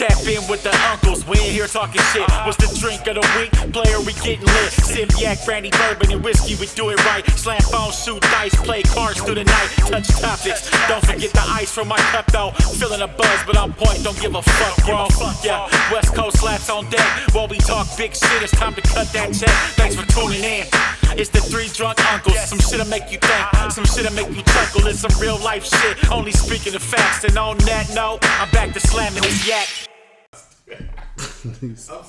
Tap in with the uncles, we ain't here talking shit. What's the drink of the week? Player, we getting lit. Sip yak, brandy, bourbon, and whiskey, we do it right. Slam phone, shoot dice, play cards through the night. Touch topics, don't forget the ice from my cup though. Feeling a buzz, but I'm point, don't give a fuck, bro. Yeah, West Coast slaps on deck. While we talk big shit, it's time to cut that check. Thanks for tuning in. It's the three drunk uncles. Some shit'll make you think, some shit'll make you chuckle. It's some real life shit, only speaking of facts. And on that note, I'm back to slamming this yak. I'm sorry.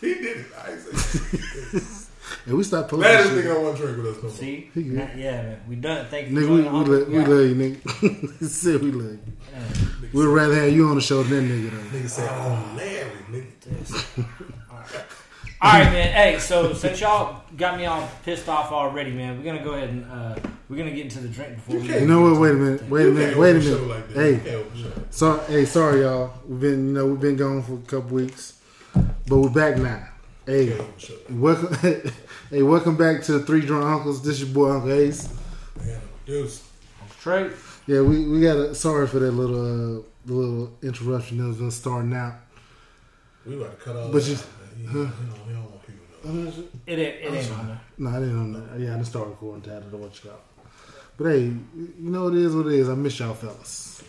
He did it. I ain't saying. And we stopped posting. That is the thing I want to drink with us no more. See? Yeah, man. We done. Thank you. Nigga, we love you, nigga. Said we love you. We'd rather have you on the show than that nigga, though. Nigga said, oh, Larry, nigga. All right, man. Hey, so since y'all got me all pissed off already, man, we're going to go ahead and we're going to get into the drink before we get. You know what? Wait a minute. Like hey. So, hey, sorry, y'all. We've been gone for a couple weeks. But we're back now. Hey, welcome! Hey, welcome back to Three Drunk Uncles. This is your boy Uncle Ace. Straight. Yeah, we got. Sorry for that little interruption that was gonna start now. We about to cut all that. You don't want people to know. It ain't on there. No, it ain't on there. Yeah, I didn't start recording that. I don't know what you got. But hey, you know it is what it is. I miss y'all fellas.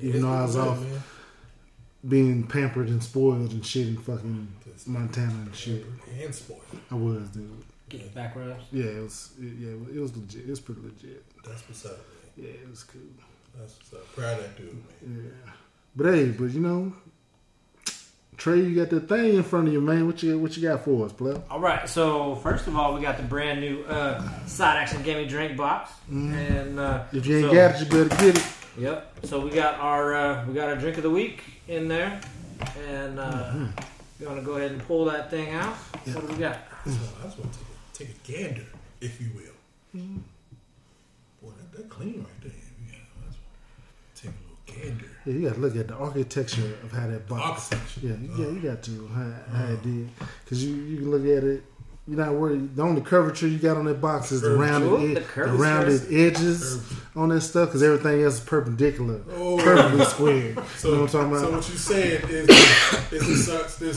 Even though I was off. Man. Being pampered and spoiled and shit in fucking Montana and shit. And spoiled. I was, dude. Getting back rubs? Yeah, it was legit. It was pretty legit. That's what's up, man. Yeah, it was cool. That's what's up. Proud of that dude, man. Yeah. But hey, you know, Trey, you got that thing in front of you, man. What you got for us, pleb? All right. So first of all, we got the brand new Side Action Gaming drink box, and if you ain't got it, you better get it. Yep. So we got our drink of the week in there, and you want to go ahead and pull that thing out. Yeah. What do we got? So I just want to take a gander, if you will. Mm-hmm. Boy, that clean right there. Yeah, I just want to take a little gander. Yeah, you got to look at the architecture of how that box. Yeah, you got to how it did, because you can look at it. You're not worried. The only curvature you got on that box is the rounded edges on that stuff, because everything else is perpendicular, perfectly square. So, you know what I'm talking about? So what you said is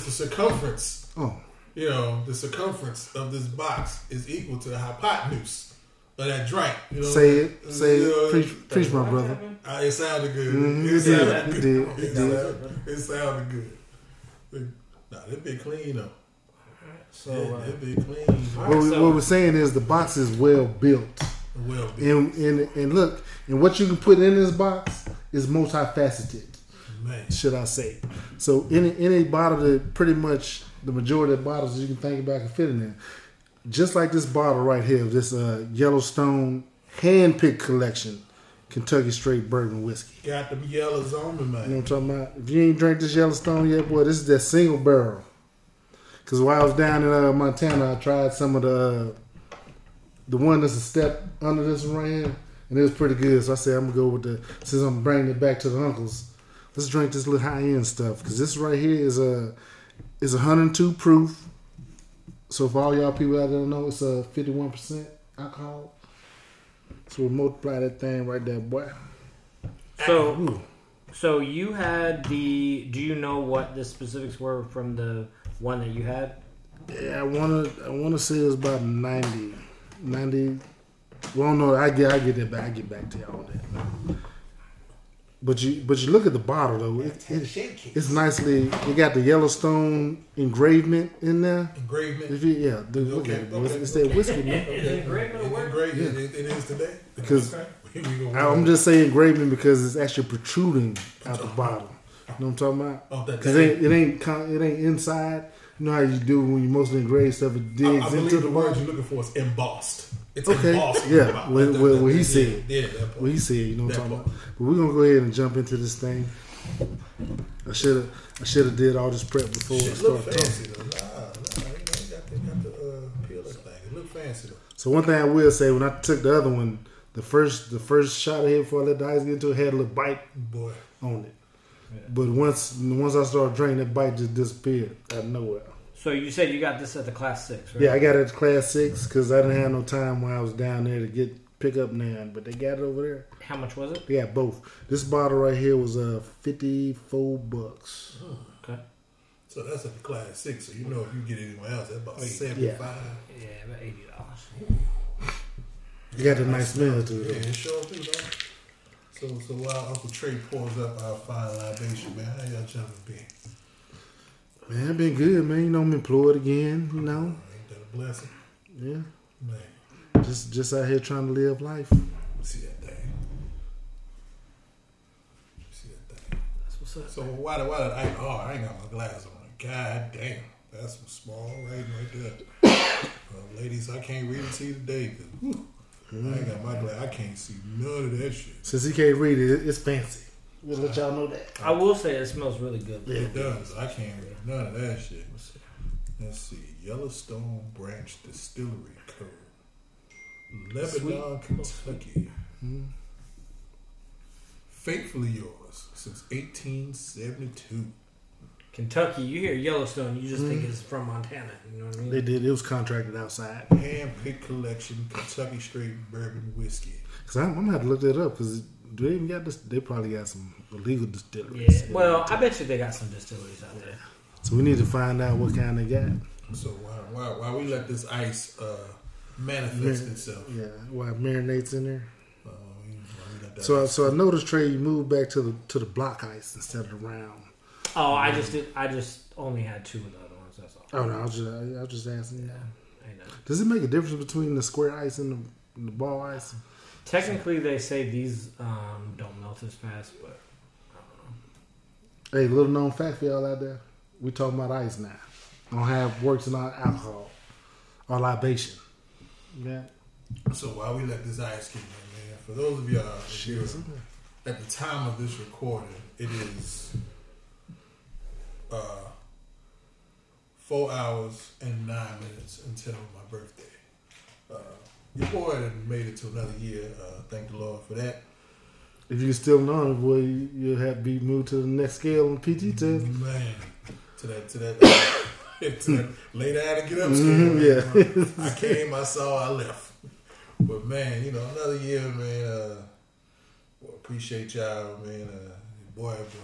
the circumference. Oh, you know, the circumference of this box is equal to the hypotenuse of that drink. You know, say it. Preach, my brother. It sounded good. It sounded good. Nah, that'd be clean though. So what we're saying is the box is well built. Well built. And look, and what you can put in this box is multifaceted, man. Should I say? So any bottle that pretty much the majority of bottles you can think about can fit in there. Just like this bottle right here, this Yellowstone hand-picked collection, Kentucky Straight Bourbon Whiskey. Got the yellows on me, man. You know what I'm talking about? If you ain't drank this Yellowstone yet, boy, this is that single barrel. Cause while I was down in Montana, I tried some of the one that's a step under this ram, and it was pretty good. So I said, I'm gonna go with since I'm bringing it back to the uncles, let's drink this little high end stuff. Cause this right here is 102 proof. So for all y'all people out there don't know, it's a 51% alcohol. So we multiply that thing right there, boy. So, so you had the. Do you know what the specifics were from the? One that you had? Yeah, I wanna say it was about 90. Well, no, I get that back. I get back to y'all on that. But you look at the bottle though. It's nicely. It got the Yellowstone engravement in there. Engravement. It's that whiskey. Man. Is engravement a word? Yeah. It is today. Because I'm just saying engravement because it's actually protruding out the bottle. You know what I'm talking about? Because it ain't inside. You know how you do when you mostly engrave stuff. It digs into the word you're looking for is embossed. It's embossed. Yeah, what he said. Yeah, what he said. You know what I'm talking about. But we're gonna go ahead and jump into this thing. I should have did all this prep before we started talking. It look fancy though. So one thing I will say, when I took the other one, the first shot I hit before I let the ice get into it, had a little bite on it. Yeah. But once I started drinking, that bite just disappeared out of nowhere. So you said you got this at the Class Six, right? Yeah, I got it at the Class Six because I didn't have no time when I was down there to pick up none, but they got it over there. How much was it? They got both. This bottle right here was $54. Okay. So that's at the Class Six. So you know if you get anywhere else, that's about $75. Yeah, about $80. You got a nice meal too, though. Yeah, sure do, though. So while Uncle Trey pours up our fine libation, man, how y'all jumping been? Man, I've been good, man. You know, I'm employed again, you know. Ain't that a blessing? Yeah. Man. Just out here trying to live life. See that thing. That's what's up. So why did I ain't got my glasses on. God damn. That's some small writing right there. Ladies, I can't read it to you today because I ain't got my glasses. I can't see none of that shit. Since he can't read it, it's fancy. We'll let y'all know that. I will say it smells really good. It does. I can't read none of that shit. Let's see. Yellowstone Branch Distillery Co. Lebanon, Kentucky. Hmm. Faithfully yours since 1872. Kentucky, you hear Yellowstone, you just think it's from Montana. You know what I mean? They did. It was contracted outside. Hand-picked collection, Kentucky straight bourbon whiskey. Cause I'm gonna have to look that up. Cause do they even got this? They probably got some illegal distilleries. Yeah. Well, I bet you they got some distilleries out there. So we need to find out what kind they got. So why we let this ice manifest itself? Yeah. Why it marinates in there? So I noticed, Trey, you moved back to the block ice instead of the round. Oh, I just did. I just only had two of the other ones. That's all. Oh no, I was just asking. Yeah, I know. Does it make a difference between the square ice and the ball ice? Technically, they say these don't melt as fast, but I don't know. Hey, little known fact for y'all out there: we talking about ice now. Don't have works in our alcohol or libation. Yeah. So while we let this ice get in, man, for those of y'all at the time of this recording, it is 4 hours and 9 minutes until my birthday. Your boy had made it to another year. Thank the Lord for that. If you still know, boy, you'll have to be moved to the next scale on PG test. Man, to that late out and get up scale. Yeah. I came, I saw, I left. But man, you know, another year, man. Well, appreciate y'all, man. Boy, it's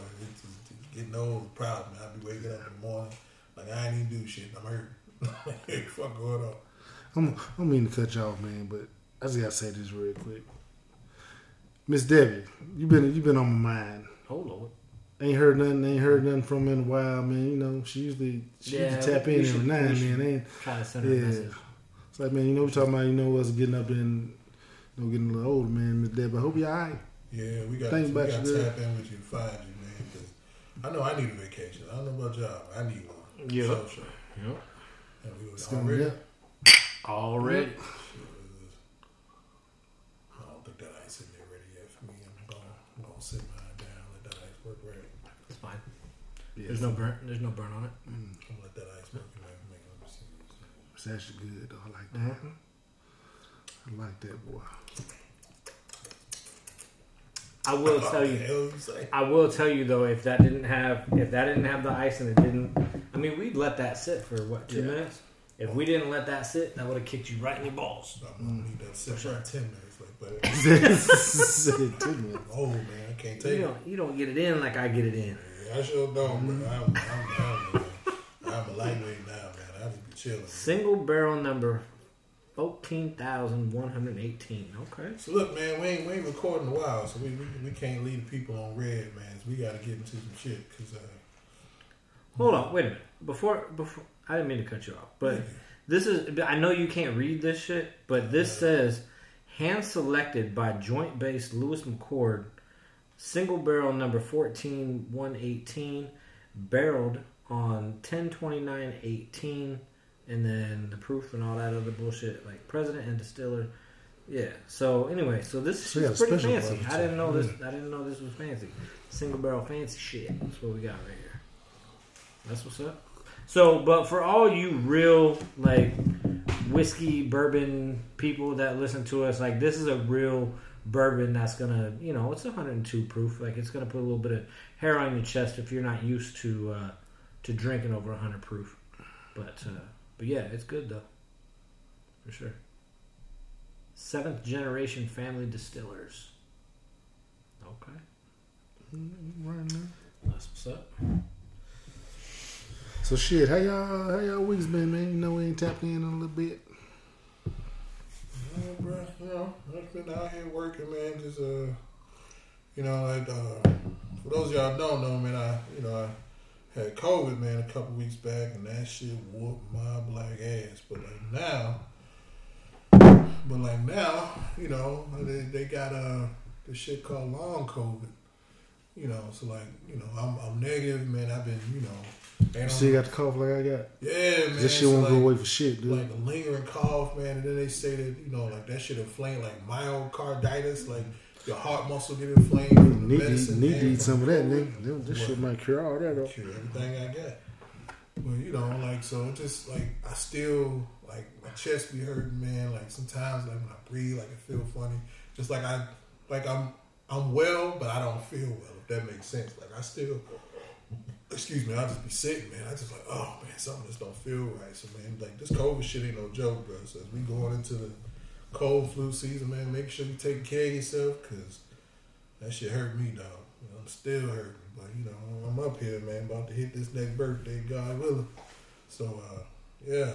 getting old is a problem. I be waking up in the morning like I ain't even do shit. I'm hurt. Fuck going on. I don't mean to cut y'all, man, but I just gotta say this real quick. Miss Debbie, you been on my mind. Oh Lord, ain't heard nothing from her in a while, man. You know she usually tap in every now and then. Try to send her a message. It's like, man, you know we talking about us getting up and getting a little older, man. Miss Debbie, I hope you're alright. Yeah, we got to tap in with you, find you, man. Cause I know I need a vacation. I don't know about y'all. I need one. Yeah. Social. Yep. And we was already. I don't think that ice in there ready yet for me. I'm gonna sit mine down, let that ice work right. It's fine. Yeah, there's no burn on it. Mm. I'm gonna let that ice work and make it look serious. It's actually good though. I like that. Mm-hmm. I like that, boy. I will tell you. I will tell you though, if that didn't have the ice and it didn't, I mean, we'd let that sit for what 2 minutes. If we didn't let that sit, that would have kicked you right in your balls. I'm gonna need that sit for 10 minutes, but 10 minutes. Oh man, I can't take it. You don't get it in like I get it in. Yeah, I sure don't. But I'm a lightweight now, man. I just be chilling. Single barrel number 14,118. Okay. So look, man, we ain't recording in a while, so we can't leave the people on red, man. So we got to get into some shit. Cause hold on, wait a minute. Before I didn't mean to cut you off, but this is. I know you can't read this shit, but this says hand selected by Joint Base Lewis McCord, single barrel number 14,118, barreled on 10/29/18. And then the proof and all that other bullshit, like president and distiller. Yeah. So anyway, this is pretty fancy. I didn't know this was fancy. Single barrel fancy shit. That's what we got right here. That's what's up. So, but for all you real like whiskey bourbon people that listen to us, like this is a real bourbon that's gonna, it's 102 proof. Like it's gonna put a little bit of hair on your chest if you're not used to drinking over 100 proof. But yeah, it's good though, for sure. 7th generation family distillers. Okay. That's what's up. So shit, how y'all weeks been, man? You know we ain't tapped in a little bit. Yeah, bro. You know, I've been out here working, man. Just you know, like, for those of y'all who don't know, man, I had COVID, man, a couple weeks back, and that shit whooped my black ass. But like now, you know, they got this shit called long COVID. You know, so like, you know, I'm negative, man. I've been, you know. You still got the cough like I got? Yeah, man. This shit won't go away for shit, dude. Like a lingering cough, man. And then they say that, you know, like that shit inflamed, like myocarditis, like your heart muscle get inflamed. Need some of that, nigga. This shit might cure all that, though. Cure everything I got. But, you know, like, so just like, I still, like, my chest be hurting, man. Like, sometimes, like, when I breathe, like, it feel funny. Just like I'm well, but I don't feel well, if that makes sense. Like, I still, excuse me, I just be sick, man. I just like, oh, man, something just don't feel right. So, man, like, this COVID shit ain't no joke, bro. So, as we going into the cold flu season, man, make sure you take care of yourself, because that shit hurt me, dog. You know, I'm still hurting, but, you know, I'm up here, man, about to hit this next birthday, God willing. So, yeah.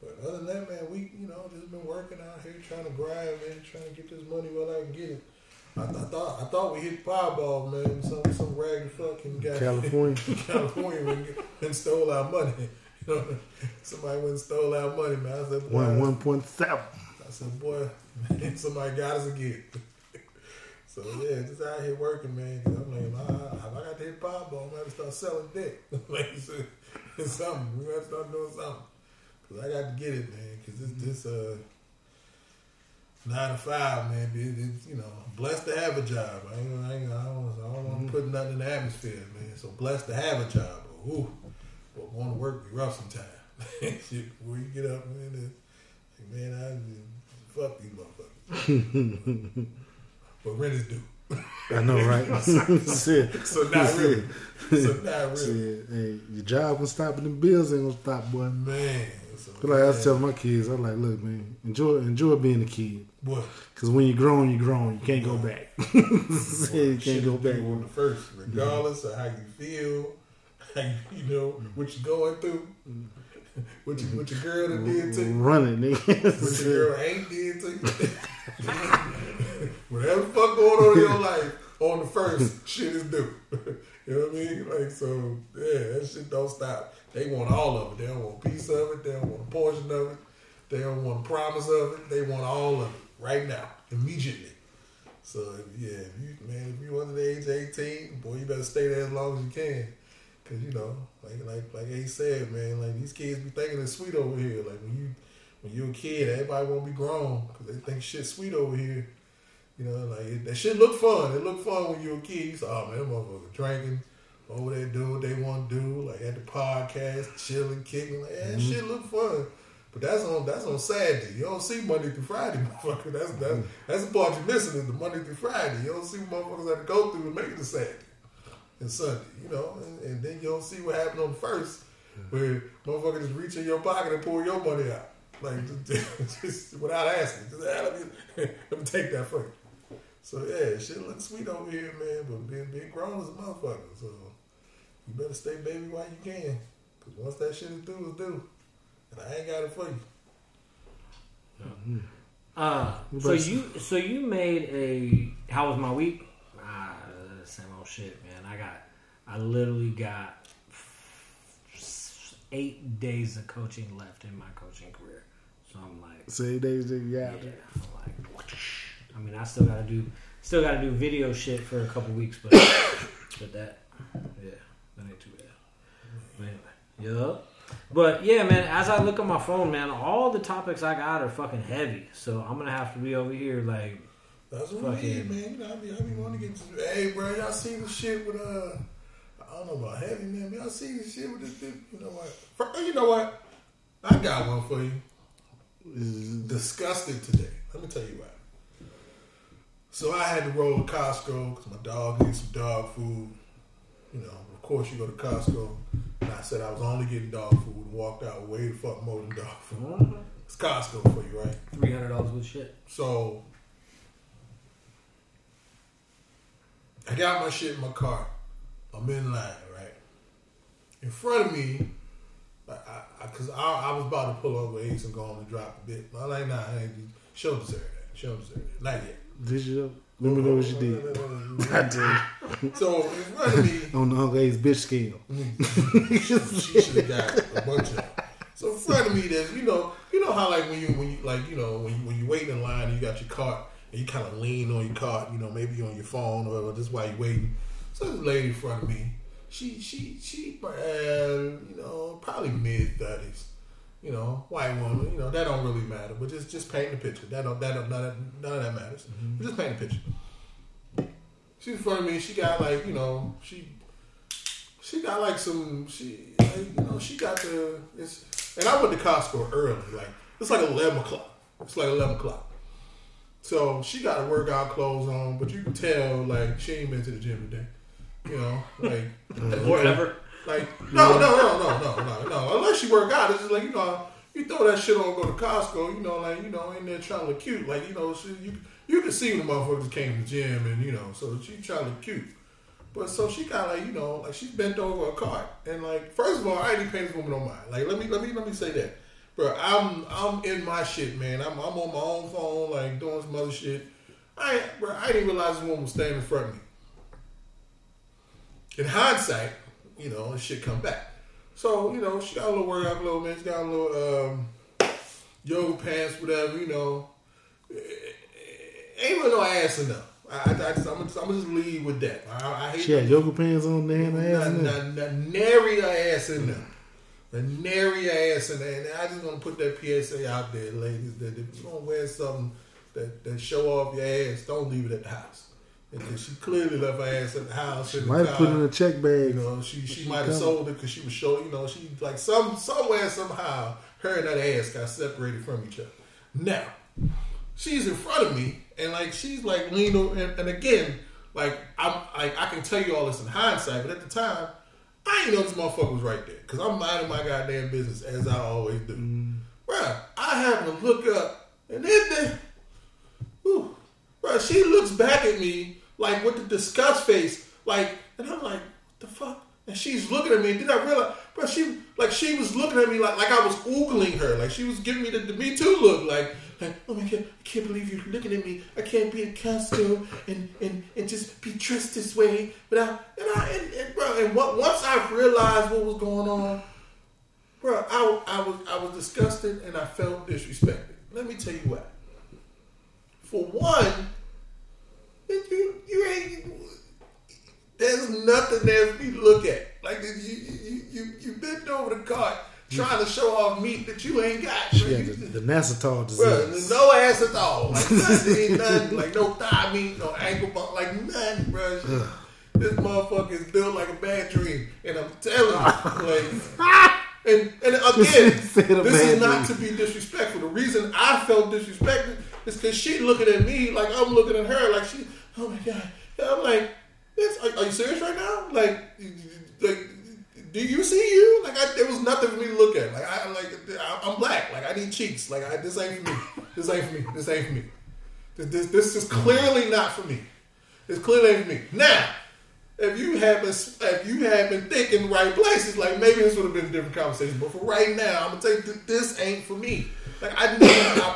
But other than that, man, we, you know, just been working out here, trying to grind, man, trying to get this money while I can get it. I thought we hit the Powerball, man. Some ragged fucking guy California went and stole our money. You know, somebody went and stole our money, man. I said, boy, 1.7. I said, boy, man, somebody got us again. So yeah, just out here working, man. I'm like, if I got to hit Powerball, I'm gonna have to start selling dick. Like something, we gotta start doing something. Cause I got to get it, man. Cause this 9 to 5, man. It's, you know, blessed to have a job. I don't want to put nothing in the atmosphere, man. So blessed to have a job. But ooh, but going to work be rough sometimes. Where you get up, man, like, man, I just fuck these motherfuckers. But rent is due. I know, right? So not really. See, hey, your job gonna stop, but them bills ain't gonna stop, boy. Man. But like I was telling my kids, I'm like, look, man, enjoy being a kid. What? Because when you're grown, you're grown. You can't go back. You can't go back. On the first, regardless of how you feel, how you know what you're going through, what your girl done did to you, running, nigga, what your girl ain't did to you, whatever the fuck going on in your life, on the first, shit is due. You know what I mean? Like, so yeah, that shit don't stop. They want all of it. They don't want a piece of it. They don't want a portion of it. They don't want a promise of it. They want all of it right now, immediately. So yeah, if you under the age of 18, boy, you better stay there as long as you can. Cause you know, like Ace said, man, like these kids be thinking it's sweet over here. Like when you're a kid, everybody won't be grown because they think shit's sweet over here. You know, like that shit look fun. It look fun when you're a kid. You say, oh man, that motherfucker drinking. Over there doing what they want to do, like at the podcast, chilling, kicking, like, yeah, shit look fun. But that's on Saturday. You don't see Monday through Friday, motherfucker. That's the part you're missing is the Monday through Friday. You don't see motherfuckers have to go through and make it to Saturday and Sunday, you know. And then you don't see what happened on the first, where motherfuckers just reach in your pocket and pull your money out. Like, just without asking. Just, let me take that for you. So, yeah, shit looks sweet over here, man, but being grown as a motherfucker, so. You better stay baby while you can. Because once that shit is due, it's due. And I ain't got it for you. Mm-hmm. So you made a... How was my week? Same old shit, man. I literally got 8 days of coaching left in my coaching career. So I'm like... So 8 days that you got. Yeah, I'm like... I mean, I still got to do video shit for a couple weeks, but that... Yeah. That ain't too bad. Anyway, but yeah, man. As I look at my phone, man, all the topics I got are fucking heavy. So I'm gonna have to be over here like. That's what we need, man. You know, I be wanting to get. Hey, bro, y'all see this shit with I don't know about heavy, man. Y'all see this shit with this thing? You know what? I got one for you. Disgusted today. Let me tell you why. So I had to roll to Costco because my dog needs some dog food. You know, of course you go to Costco, and I said I was only getting dog food and walked out way the fuck more than dog food. Mm-hmm. It's Costco for you, right? $300 worth of shit. So, I got my shit in my car. I'm in line, right? in front of me, like, because I was about to pull over Ace and go on and drop a bit. I was like, nah, I ain't show deserve that. Show deserve it. Like it. Did you? Let me know what you did. I did. So in front of me. On the Uncle Ace bitch scale. She should have got a bunch of them. So in front of me, there's, you know how like when you waiting in line and you got your cart and you kind of lean on your cart, maybe you're on your phone or whatever, just while you're waiting. So this lady in front of me, she probably mid-30s, white woman, that don't really matter, but just paint the picture. None of that matters. Mm-hmm. But just paint the picture. She's in front of me, she got like, she got like she got the, and I went to Costco early, like it's like 11 o'clock. It's like 11 o'clock. So she got her workout clothes on, but you can tell like she ain't been to the gym today. Like whatever. Like no. Unless she work out, it's just like you throw that shit on, go to Costco. In there trying to look cute. Like she, you can see when the motherfuckers came to the gym, and so she trying to look cute. But so she got like like she bent over a cart, and like first of all, I ain't even paying this woman no mind. Like let me say that, bro. I'm in my shit, man. I'm on my own phone, like doing some other shit. I didn't realize this woman was standing in front of me. In hindsight, this shit come back. So she got a little workout, she got a little yoga pants, whatever. Ain't really no ass enough. I'm just leave with that. I hate. She had yoga pants on there and ass in there. Nary a ass in there. Nary a ass in there. And I just want to put that PSA out there, ladies, that if you're going to wear something that show off your ass, don't leave it at the house. Because she clearly left her ass at the house. She might have put it in a check bag. She might have sold it because she was showing, she like somewhere, somehow, her and that ass got separated from each other. Now, she's in front of me. And like she's like leaning over, and again, like I can tell you all this in hindsight, but at the time, I didn't know this motherfucker was right there because I'm minding my goddamn business as I always do. Bruh, I happened to look up, and then, she looks back at me like with the disgust face, like, and I'm like, what the fuck? And she's looking at me, and then I realize, bruh, she was looking at me like I was ogling her, like she was giving me the Me Too look, like. Like, oh my God, I can't believe you're looking at me. I can't be in Costco and just be dressed this way. But once I realized what was going on, bro, I was disgusted and I felt disrespected. Let me tell you what. For one, you ain't. There's nothing there for me to look at. Like you bent over the cart. Trying to show off meat that you ain't got. Bro. Yeah, the Nassatol disease. Bruh, no ass at all. Like nothing. Like no thigh meat, no ankle bone, like nothing, bruh. This motherfucker is built like a bad dream. And I'm telling you, like and again, this is not to be disrespectful. The reason I felt disrespected is because she looking at me like I'm looking at her like she, oh my God. And I'm like, are you serious right now? Like do you see you? Like there was nothing for me to look at. Like I'm black. Like I need cheeks. Like this ain't for me. This is clearly not for me. It's clearly ain't for me. Now, if you had been thinking the right places, like maybe this would have been a different conversation. But for right now, I'm gonna tell you this ain't for me. Like I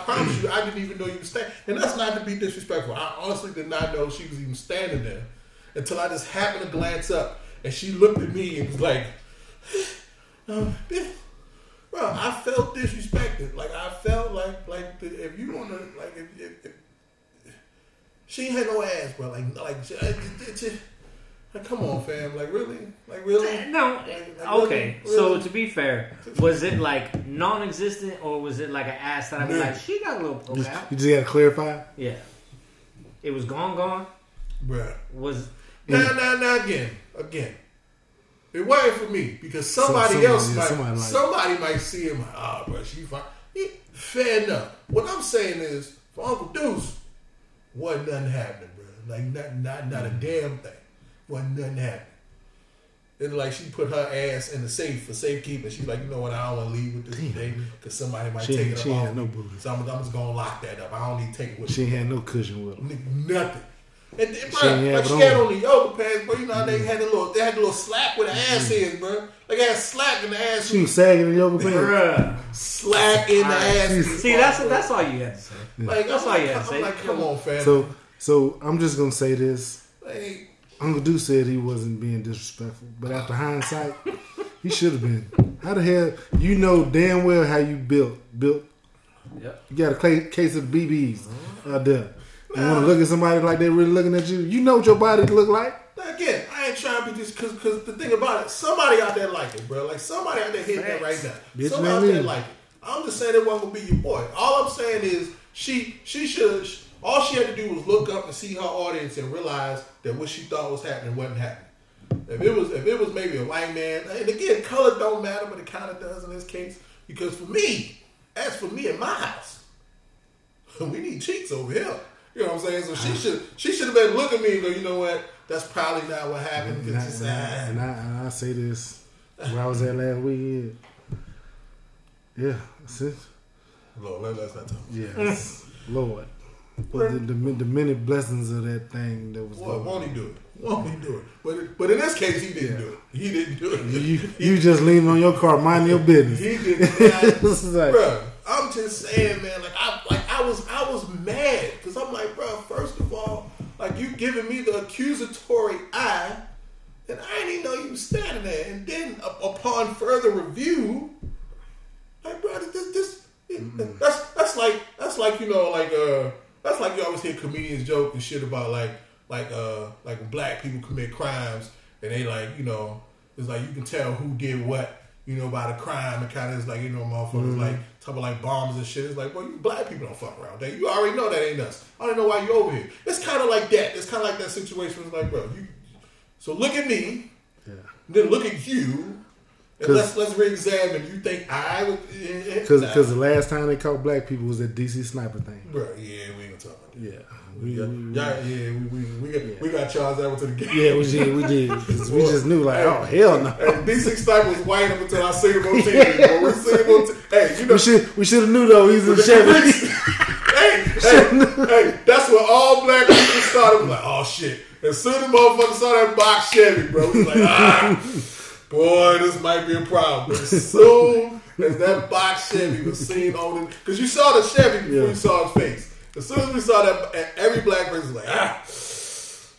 promise you, I didn't even know you were standing. And that's not to be disrespectful. I honestly did not know she was even standing there until I just happened to glance up and she looked at me and was like. Bro, I felt disrespected. Like I felt like the, if you wanna like if she had no ass, bro. Like come on, fam. Like really? No. Really? So to be fair, was it like non-existent or was it like an ass that I was like she got a little poke out? You just gotta clarify. Yeah, it was gone, bro. Was now again. It wasn't for me because somebody might see him. Like, bro, she fine. Fair enough. What I'm saying is, for Uncle Deuce, wasn't nothing happening, bro. Like not a damn thing. Wasn't nothing happening. And like she put her ass in the safe for safekeeping. She's like, you know what? I don't want to leave with this today because somebody might take it off. She had no booty, so I'm just gonna lock that up. I don't need to take it with me. She had no cushion with her. Nothing. And then, bro, like she had on the yoga pants, but you know how they had a little slack where the ass is, bro. Like they had slack in the ass. She was sagging the yoga pants. Slack in the ass. See, that's all you had to say. Like that's all you had to say. Like, come on, fam. So I'm just gonna say this. Like, Uncle Duke said he wasn't being disrespectful, but after hindsight, he should have been. How the hell you know damn well how you built? Yep. You got a case of BBs out there. You want to look at somebody like they really looking at you. You know what your body look like. Again, I ain't trying to be just because the thing about it, somebody out there like it, bro. Like somebody out there hitting that right now. Bitch, somebody out there like it. I'm just saying it wasn't gonna be your boy. All I'm saying is she should. All she had to do was look up and see her audience and realize that what she thought was happening wasn't happening. If it was maybe a white man, and again, color don't matter, but it kind of does in this case. Because as for me in my house, we need cheeks over here. You know what I'm saying? So she should have been looking at me and go, you know what? That's probably not what happened. And I say this where I was at last weekend. Yeah, that's it. Lord, let's not talk. Yes, Lord. But the many blessings of that thing that was. Boy, won't he do it? Won't he do it? But in this case, he didn't do it. He didn't do it. You just leaning on your car, minding your business. He did not. Like, bro, I'm just saying, man. I was mad because I'm like, bro. First of all, like you giving me the accusatory eye, and I didn't even know you was standing there. And then upon further review, like, bro, that's like you know, like that's like you always hear comedians joke and shit about like black people commit crimes and they like, you know, it's like you can tell who did what, you know, by the crime and kind of it's like, you know, motherfuckers like talking about like bombs and shit. It's like, well, you black people don't fuck around. You already know that ain't us. I don't know why you over here. It's kind of like that. It's kind of like that situation. It's like, bro, so look at me, then look at you. Let's re-examine. You think I would? Because the last time they caught black people was that DC sniper thing. Bro, yeah, we ain't gonna talk about that. Yeah, we got Charles Edwards to the game. Yeah, we did. We just knew like, oh hell no. Hey, DC sniper was white up until I seen him on TV. We seen him on TV. Hey, you know we should have knew though. He's in Chevy. Hey, that's where all black people started. Like, oh shit! As soon as the motherfucker saw that box Chevy, bro, we was like, ah. Boy, this might be a problem. As soon as that box Chevy was seen on it, because you saw the Chevy before you saw his face. As soon as we saw that, every black person was like, ah,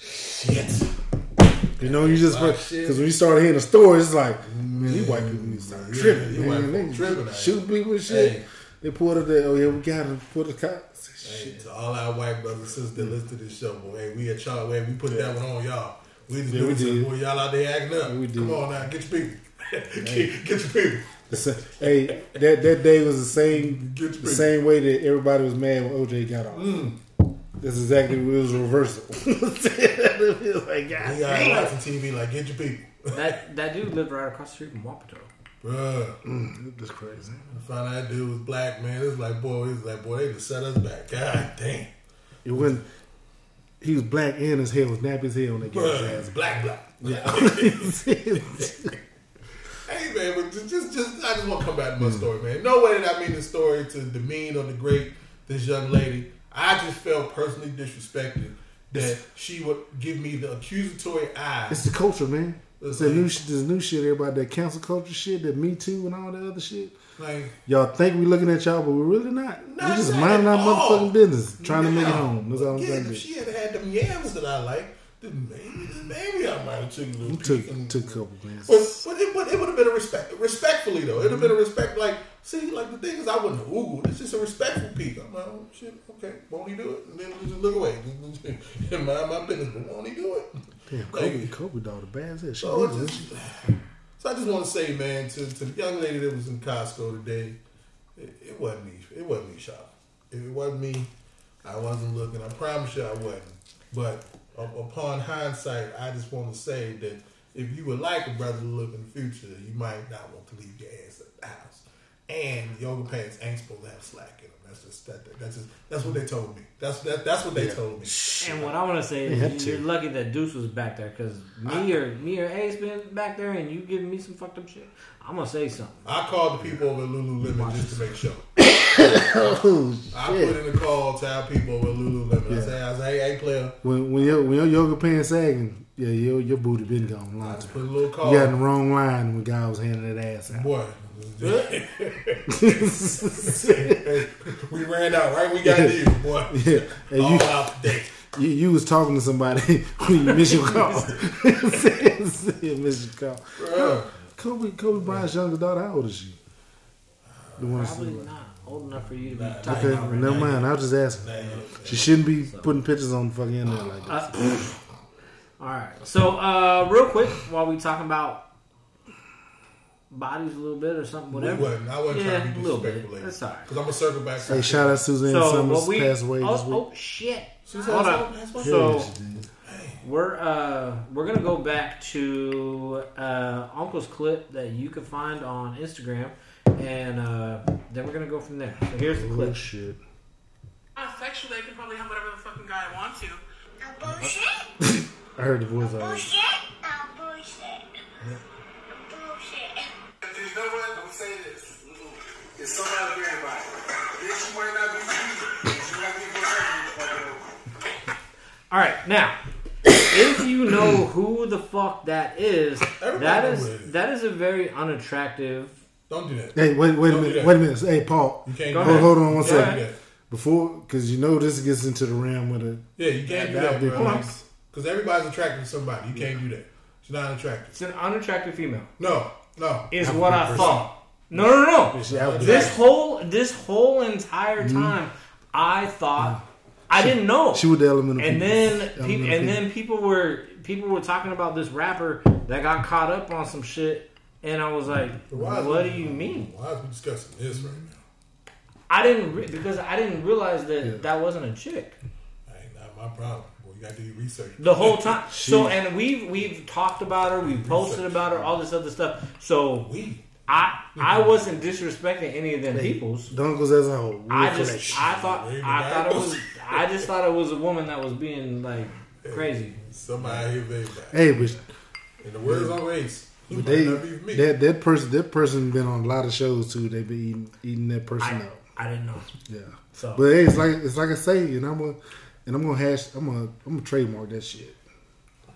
shit. You know, you just, because when you started hearing the stories, it's like, man, these white people need to start tripping. They shoot people and shit. Hey. They pulled up there, oh yeah, we got to pull the cops. Hey, shit. To all our white brothers and sisters that listen to this show, boy, hey, we at y'all, we put that one on y'all. We just do it to the boy. Y'all out there acting up. Yeah, come on now, get your people. Get your people. Hey, that day was the same way that everybody was mad when OJ got off. That's exactly what it was, reversible. It was like, God, got some TV, like, get your people. That dude lived right across the street from Wapato. Bruh. That's crazy. I found out that dude was black, man. It was like, boy, they just set us back. God damn. It wasn't. He was black and his hair was nappy as hell when they gave his ass. Black. Yeah. Hey man, but I just want to come back to my story, man. No way did I mean the story to demean or degrade this young lady. I just felt personally disrespected that she would give me the accusatory eye. It's the culture, man. It's this new shit. Everybody, that cancel culture shit, that Me Too and all that other shit. Like, y'all think we looking at y'all, but we're really not. We're just minding our motherfucking business, trying to make it home. That's all I'm trying to do. If she had them yams that I like, then maybe I might have took a couple minutes. But it would have been a respectfully though. It would have been a respect. Like, see, like the thing is, I wouldn't have oogled. It's just a respectful peek. I'm like, oh shit, okay, won't he do it? And then just look away. Mind my business, but won't he do it? Damn, Kobe dog, the bad shit. So I just want to say, man, to the young lady that was in Costco today, it wasn't me. It wasn't me shopping. If it wasn't me, I wasn't looking. I promise you I wasn't. But upon hindsight, I just want to say that if you would like a brother to look in the future, you might not want to leave your ass at the house. And yoga pants ain't supposed to have slack in them. That's what they told me. That's what they told me. And what I want to say is you're lucky that Deuce was back there, because me or Ace been back there and you giving me some fucked up shit. I'm gonna say something. I called the people over at Lululemon just to make sure. Oh, I put in the call to our people with Lululemon. Yeah. I say, hey, player. When your yoga pants sagging, yeah, your booty been gone. I just put a little call. You got in the wrong line when guy was handing that ass out. Boy. We ran out, right? We got these, boy. Yeah. And all out today. You was talking to somebody when you missed your call. You missed your call. Bruh. Kobe Bryant's younger daughter, how old is she? Probably not old enough for you to be talking. Okay, never mind. I'll just ask her. She shouldn't be putting pictures on the fucking internet like this. All right. So, real quick, while we talking about bodies a little bit or something, whatever. I wasn't trying to be disrespectful. That's all right. Because I'm going to circle back. Hey, shout out Suzanne Summers passed away this week. Oh, shit. Hold on. So, we're going to go back to Uncle's clip that you can find on Instagram. And then we're going to go from there. So here's the clip. Oh, shit. Sexually, I can probably have whatever the fucking guy I want to. I'll bullshit. I heard the voice. Bullshit. I'll bullshit. Yeah. Bullshit. You know what? I'm going to say this. It's so out of everybody. Bitch, you might not be you might be fucking over. All right, now. If you know who the fuck that is, that is a very unattractive... Don't do that. Hey, wait a minute. Hey, Paul. Hold on 1 second. Before, because you know this gets into the realm with a... Yeah, you can't do that, bro. Because everybody's attracted to somebody. You can't do that. She's not attractive. It's an unattractive female. No. Is what I thought. No. This whole entire time, I thought... I didn't know. She was the elemental people. And then people were talking about this rapper that got caught up on some shit. And I was like, what do you mean? Why are we discussing this right now? I didn't realize that that wasn't a chick. That ain't not my problem. Well, you got to do your research. The whole time. So, and we've talked about her. We've posted about her. All this other stuff. So, I wasn't disrespecting any of them peoples. Dunkles as a whole. I just thought it was a woman that was being, like, crazy. Somebody here, baby. Hey, but... And the words always... But that person been on a lot of shows too. They been eating that person up. I didn't know. Yeah. So, but hey, it's like I say, and I'm gonna trademark that shit.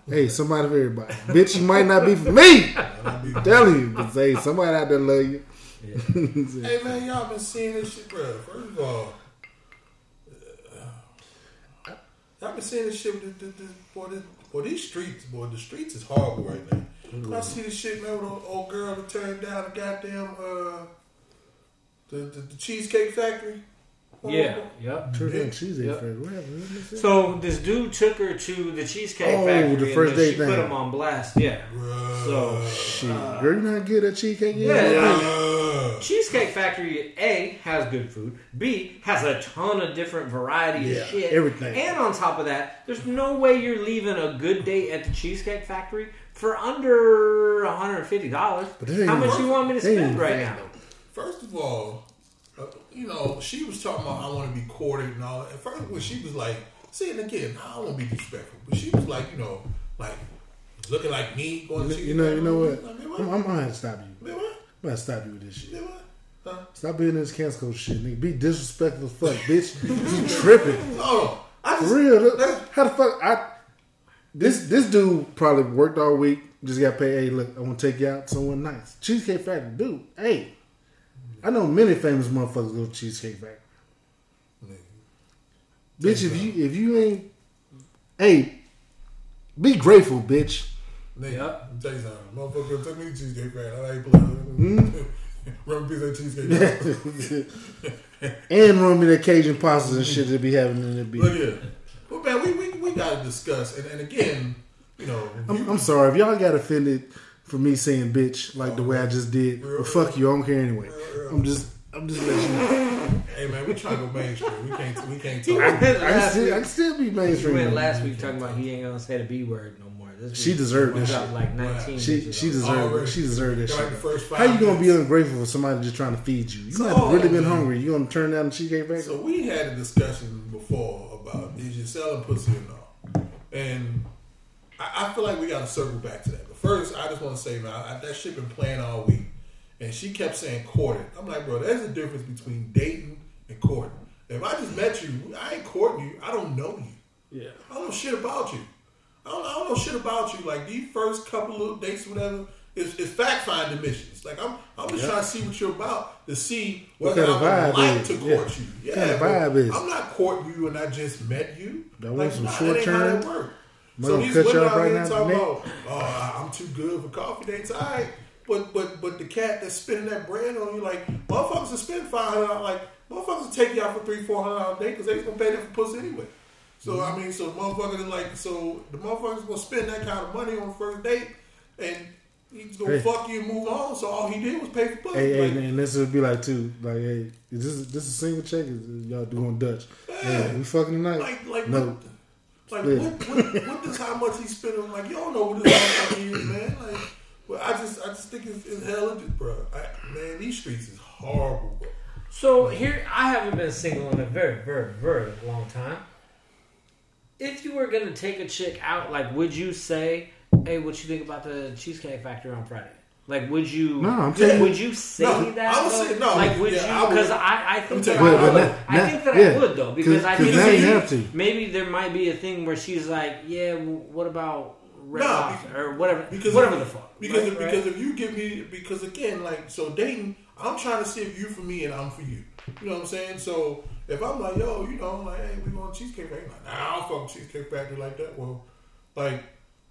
Hey, somebody for everybody, bitch. You might not be for me. I'm telling you, but hey, somebody out there love you. Yeah. Hey man, y'all been seeing this shit, bro. First of all, I've been seeing this shit with these streets, boy. The streets is horrible right now. I see this shit, man, with an old girl that turned down the goddamn the Cheesecake Factory. So this dude took her to the Cheesecake Factory. The first day she put him on blast. Yeah. Bruh. So shit, girl, you not good at cheesecake yet? Yeah. Cheesecake Factory A has good food. B has a ton of different variety of shit. Everything. And on top of that, there's no way you're leaving a good date at the Cheesecake Factory for under $150. How much you want me to spend right now? First of all, she was talking about I want to be courted and all. At first, when she was like, see, and again, I don't want to be disrespectful, but she was like, looking like me. Going to you know what? Like, man, what? I'm going to stop you. Man, what? I'm going to stop you with this shit. Man, what? Huh? Stop being this cancel shit, nigga. Be disrespectful as fuck, bitch. You tripping. No. For real. How the fuck? This dude probably worked all week, just got paid. Hey, look, I want to take you out somewhere nice. Cheesecake Factory, dude. Hey, I know many famous motherfuckers go to Cheesecake Factory. Yeah. Bitch, if you ain't, hey, be grateful, bitch. Yeah. Let me tell you something. Motherfucker took me to Cheesecake Factory. I like blood. Run me that cheesecake. And run me that Cajun pastas and shit that be having in the beach. Look here. Well, man, we gotta discuss, and again, I'm sorry if y'all got offended for me saying bitch like the way I just did. But fuck you, I don't care anyway. I'm just letting you know. Hey man, we trying to go mainstream. We can't talk. I can still be mainstream. We went last week talking about he ain't gonna say the B word no more. This she deserved this shit. Like 19. She deserved that shit. How you gonna be ungrateful for somebody just trying to feed you? You might have really been hungry. You gonna turn down the cheesecake back? So we had a discussion before. Is you selling pussy or no? And I feel like we got to circle back to that. But first, I just want to say, man, that shit been playing all week, and she kept saying courted. I'm like, bro, there's a difference between dating in court. If I just met you, I ain't courting you. I don't know you. Yeah. I don't know shit about you. I don't know shit about you. Like, these first couple of dates or whatever, it's fact-finding missions. Like, I'm just trying to see what you're about, to see whether I would like to court you. Yeah, kind of vibe is. I'm not courting you and I just met you. That like, some short-term. So these women out here talking about, oh, I'm too good for coffee dates. All right. But the cat that's spending that bread on you, like, motherfuckers will spend $500. Like, motherfuckers will take you out for $300-$400 a day because they going to pay that for pussy anyway. So, I mean, so motherfuckers like, so the motherfuckers going to spend that kind of money on the first date and he's going to fuck you and move on. So all he did was pay for pussy. Hey, like, hey, man, this would be like, too, like, hey, is this a single check? Is y'all doing Dutch? Hey, we fucking tonight? Like, no. What is how much he spent on? Like, y'all know what this motherfucker is, man. Like, well, I just think it's hell of it, bro. Man, these streets is horrible, bro. So here, I haven't been single in a very, very, very long time. If you were gonna take a chick out, like, would you say, "Hey, what you think about the Cheesecake Factory on Friday?" Like, would you? No, I'm saying. Would you say that? I would say no. Like, would you? Because I think that I would. I think that I would though, because I think maybe there might be a thing where she's like, "Yeah, what about?" Or whatever, because whatever the fuck. Because if you give me, because again, like, so dating, I'm trying to see if you for me and I'm for you. You know what I'm saying? So if I'm like, yo, you know, like, hey, we going to Cheesecake Factory, like, nah, I don't fuck with Cheesecake Factory like that. Well, like,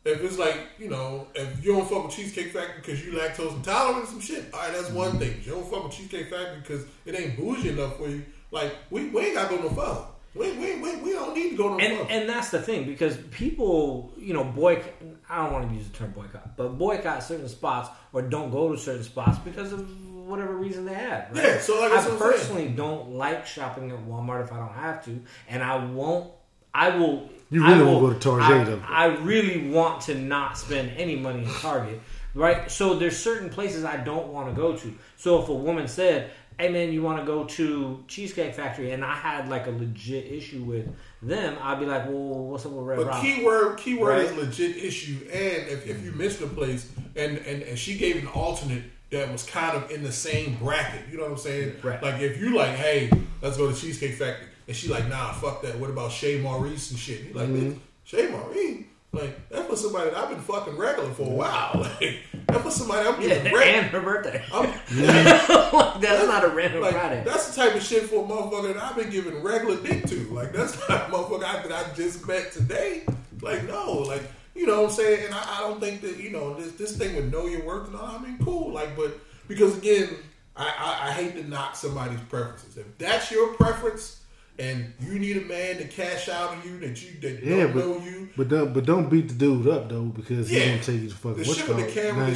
if it's like, you know, if you don't fuck with Cheesecake Factory because you lactose intolerant or some shit, all right, that's one thing. You don't fuck with Cheesecake Factory because it ain't bougie enough for you. Like, we ain't got to go no further. We don't need to go to work. And that's the thing, because people, you know, boycott. I don't want to use the term boycott, but boycott certain spots or don't go to certain spots because of whatever reason they have. Right? Yeah. So like I personally don't like shopping at Walmart if I don't have to, and I won't. I will. You really won't go to Target. I really want to not spend any money in Target, right? So there's certain places I don't want to go to. So if a woman said, hey man, you want to go to Cheesecake Factory? And I had like a legit issue with them. I'd be like, well, what's up with Red Rock? But keyword is legit issue. And if you missed the place, and she gave an alternate that was kind of in the same bracket. You know what I'm saying? Right. Like if you like, hey, let's go to Cheesecake Factory, and she like, nah, fuck that. What about Shea Maurice and shit? And you're like, Shea Maurice. Like, that was somebody that I've been fucking regular for a while. Like, that was somebody I'm getting regular. And her birthday. That's not a random Friday. That's the type of shit for a motherfucker that I've been giving regular dick to. Like, that's not a motherfucker that I just met today. Like, no. Like, you know what I'm saying? And I don't think that, you know, this thing would know your worth and all. I mean, cool. Like, but, because again, I hate to knock somebody's preferences. If that's your preference, and you need a man to cash out on you that don't know you. But don't beat the dude up though, because he gonna take you to fucking. The shit with the camera,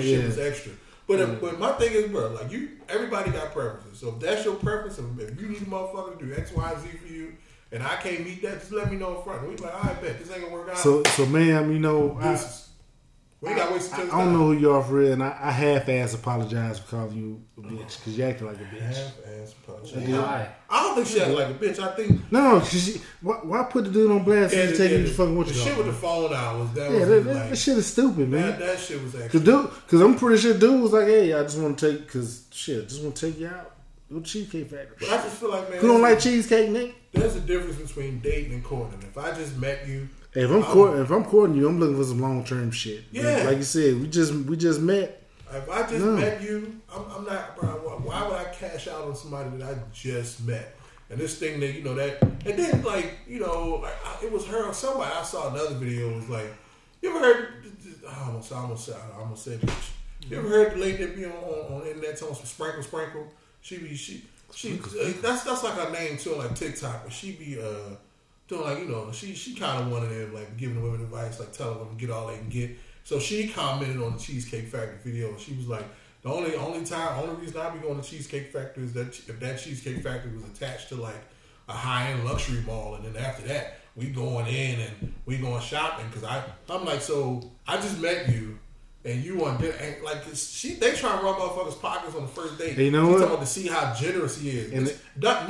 shit is extra. But my thing is, bro, like everybody got preferences. So if that's your preference, if you need a motherfucker to do X, Y, Z for you, and I can't meet that, just let me know in front. We like, all right, bet this ain't gonna work out. So ma'am, you know, I don't know who you are for real, and I half-ass apologize for calling you a bitch because you acted like a bitch. Half-ass apologize. I don't think she acted like a bitch. I think why put the dude on blast and take you to fucking what you shit with the phone hours? That shit is stupid, man. That shit was actually because I'm pretty sure dude was like, hey, I just want to take you out. Go Cheesecake Factory. But I just feel like, man, who don't like cheesecake, Nick? There's a difference between dating and courting. If I just met you. Hey, if I'm courting you, I'm looking for some long term shit. Yeah, like you said, we just met. If I just met you, I'm not. Bro, why would I cash out on somebody that I just met? And this thing that you know that, and then like you know, like it was her or somebody. I saw another video. It was like, you ever heard? I almost said bitch. You ever heard the lady that be on internet on some sprinkle? She that's like her name too, like TikTok. But she be doing like, you know, she kind of wanted it, like giving women advice, like telling them to get all they can get. So she commented on the Cheesecake Factory video. And she was like, the only reason I be going to Cheesecake Factory is that if that Cheesecake Factory was attached to like a high end luxury mall, and then after that we going in and we going shopping because I'm like, so I just met you. And you want to, like, they try to run motherfuckers' pockets on the first date. You know what? To see how generous he is. None.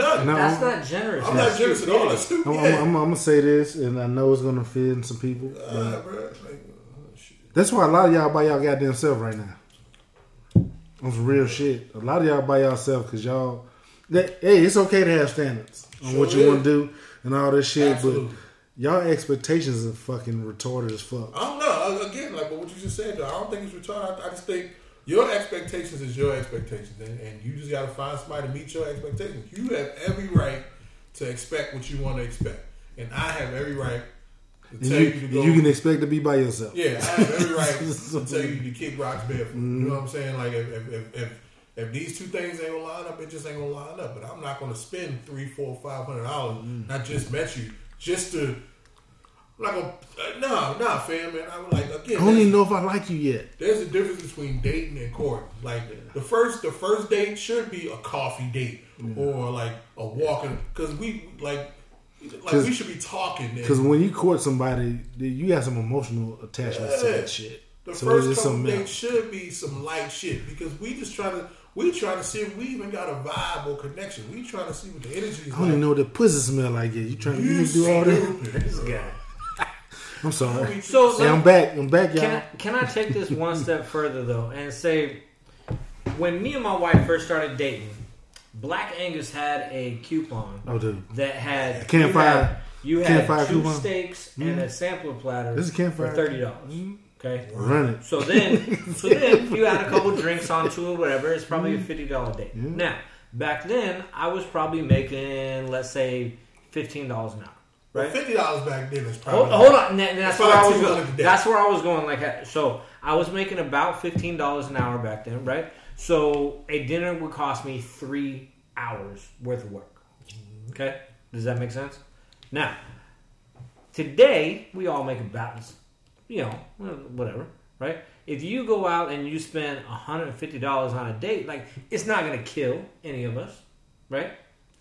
That's not generous. I'm not generous at all. That's stupid. I'm going to say this, and I know it's going to offend some people. Bro, like, shit. That's why a lot of y'all buy y'all goddamn self right now. On some real shit. A lot of y'all buy y'all self because y'all, that, hey, it's okay to have standards on what you want to do and all this shit, but y'all expectations are fucking retarded as fuck. I don't know. Again, like what you just said, though, I don't think it's retarded. I just think your expectations is your expectations, and you just got to find somebody to meet your expectations. You have every right to expect what you want to expect, and I have every right to tell you to go. You can expect to be by yourself. Yeah, I have every right to tell you to kick rocks barefoot. Mm-hmm. You know what I'm saying? Like if these two things ain't gonna line up, it just ain't gonna line up. But I'm not gonna spend $300, $400, $500. I just met you just to. Like nah, fam, man. I was like, again, I don't even know if I like you yet. There's a difference between dating and courting. Like the first date should be a coffee date or like a walking, because we like we should be talking. Because when you court somebody, you got some emotional attachments to that shit. The first couple date should be some light shit, because we just trying to see if we even got a vibe or connection. We trying to see what the energy is. I don't even know what the pussy smell like yet. You trying to do all that? This guy. I'm sorry. So yeah, I'm back, y'all. Can I take this one step further, though, and say, when me and my wife first started dating, Black Angus had a coupon that had campfire two coupon. Steaks and a sampler platter. This is campfire for $30. Okay, run it. So then you had a couple drinks on two or whatever. It's probably a $50 date. Yeah. Now, back then, I was probably making, let's say, $15 an hour. Right? $50 back then is probably. Hold on, that's where I was going. That's where I was going. Like, so I was making about $15 an hour back then, right? So a dinner would cost me 3 hours worth of work. Okay, does that make sense? Now, today we all make about, you know, whatever, right? If you go out and you spend $150 on a date, like, it's not going to kill any of us, right?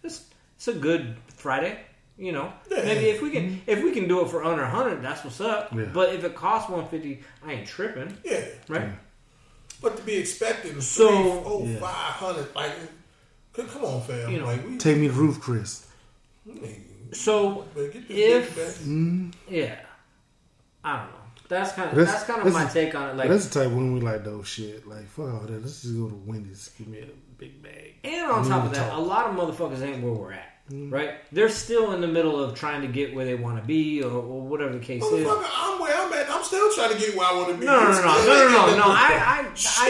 It's a good Friday. You know, maybe if we can do it for under $100, that's what's up. Yeah. But if it costs $150, I ain't tripping. Yeah, right. But to be expected, $500, like, come on, fam. You know, like, take me to roof, Chris. So I don't know. That's kind of my take on it. Like, that's the type of women we like, though. Shit, like, fuck all that. Let's just go to Wendy's, give me a big bag. And on top of that, a lot of motherfuckers ain't where we're at. Right? They're still in the middle of trying to get where they want to be, or whatever the case is. I'm where I'm at. I'm still trying to get where I want to be. No. I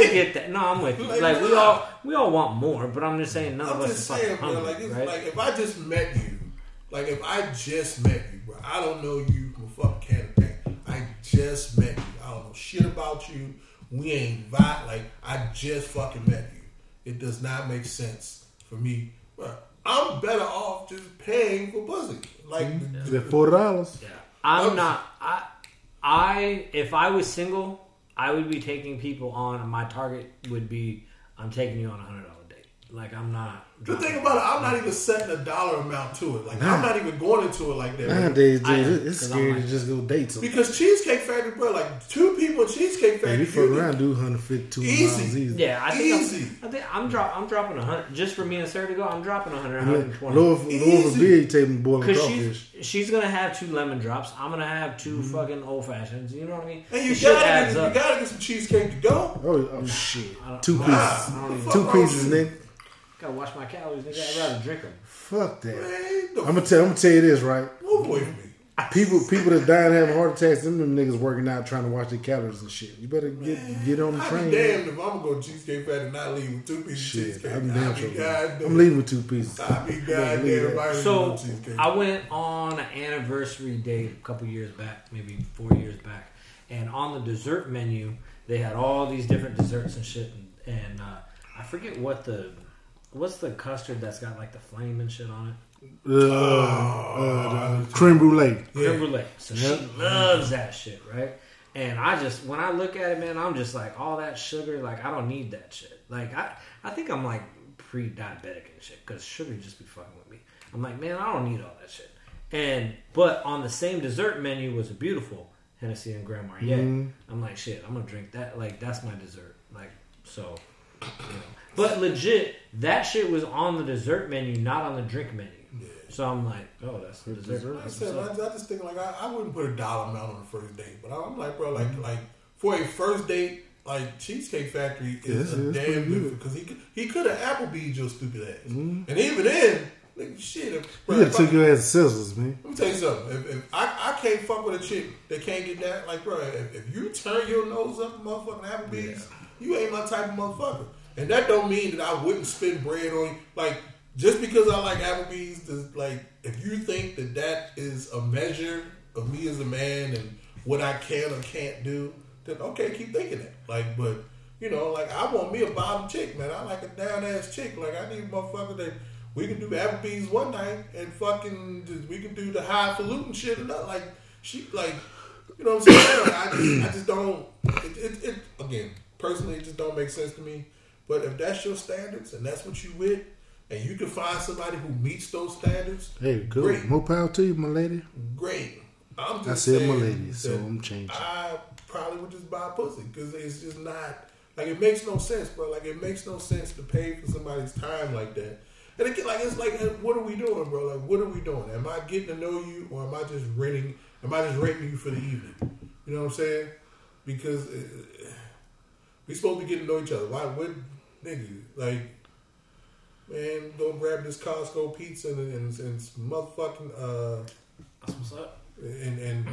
get that. No, I'm with you. Like we all want more, but I'm just saying none of us are fucking hungry, right? Like, if I just met you, bro. I don't know you from fucking Canada. I just met you. I don't know shit about you. We ain't vibe. Like, I just fucking met you. It does not make sense for me, bro. I'm better off just paying for pussy. Like, $40. Yeah. If I was single, I would be taking people on. My target would be, I'm taking you on $100 date. Like, I'm not. The thing about it, I'm not even setting a dollar amount to it. Like, I'm not even going into it like that. Nowadays, dude, it's scary to just go date something. Because Cheesecake Factory, bro, like, two people in Cheesecake Factory. You fuck around, do 152 miles easy. Yeah, I think I'm dropping 100 just for me and Sarah to go. I'm dropping 120. Lower for beer, you take me boiling crawfish. She's gonna have 2 lemon drops. I'm gonna have 2 fucking old fashions. You know what I mean? And you gotta get some cheesecake to go. Oh shit! 2 pieces, nigga. Gotta watch my calories, nigga. I'd rather drink them. Fuck that. Man, I'm gonna tell you this, right? Move away from me. People that's dying having heart attacks, them niggas working out trying to watch their calories and shit. You better get on the train. I'd be damned if I'm gonna go to Cheesecake Factory and not leave with 2 pieces of cheesecake. I'm leaving with 2 pieces. I'll be goddamn. So I went on an anniversary date a couple years back, maybe 4 years back, and on the dessert menu they had all these different desserts and shit, and I forget what's the custard that's got like the flame and shit on it? Creme brulee. Creme brulee. So she loves that shit, right? And I just, when I look at it, man, I'm just like, all that sugar, like, I don't need that shit. Like, I think I'm like pre-diabetic and shit, because sugar just be fucking with me. I'm like, man, I don't need all that shit. But on the same dessert menu was a beautiful Hennessy and Grand Marnier. I'm like, shit, I'm gonna drink that. Like, that's my dessert. Like, so. You know. But legit, that shit was on the dessert menu, not on the drink menu. Yeah. So I'm like, oh, that's the dessert. I just think, like, I wouldn't put a dollar amount on the first date, but I'm like, bro, like for a first date, Like, Cheesecake Factory is a damn good because he could have Applebee's your stupid ass. Mm-hmm. And even then, like, shit. Bro, you could have took your ass to Sizzlers, man. Let me tell you something. If I can't fuck with a chick that can't get that, like, bro, if you turn your nose up motherfucking Applebee's, you ain't my type of motherfucker. And that don't mean that I wouldn't spend bread on you. Like, just because I like Applebee's, like, if you think that that is a measure of me as a man and what I can or can't do, then okay, keep thinking that. Like, but, you know, like, I want me a bottom chick, man. I like a down-ass chick. Like, I need a motherfucker that we can do Applebee's one night and fucking we can do the highfalutin shit or nothing. Like, she, like, you know what I'm saying? Like, I just don't, it again, personally, it just don't make sense to me. But if that's your standards and that's what you with, and you can find somebody who meets those standards, hey, good. Great. More power to you, my lady. Great. I'm just I said my lady, so I'm changing. I probably would just buy pussy because it's just not, like, it makes no sense, bro. Like, it makes no sense to pay for somebody's time like that. And it, like, it's like, what are we doing, bro? Like, what are we doing? Am I getting to know you, or am I just renting? Am I just renting you for the evening? You know what I'm saying? Because we supposed to be getting to know each other. Why would nigga, like, man, go grab this Costco pizza and motherfucking that's what's up. And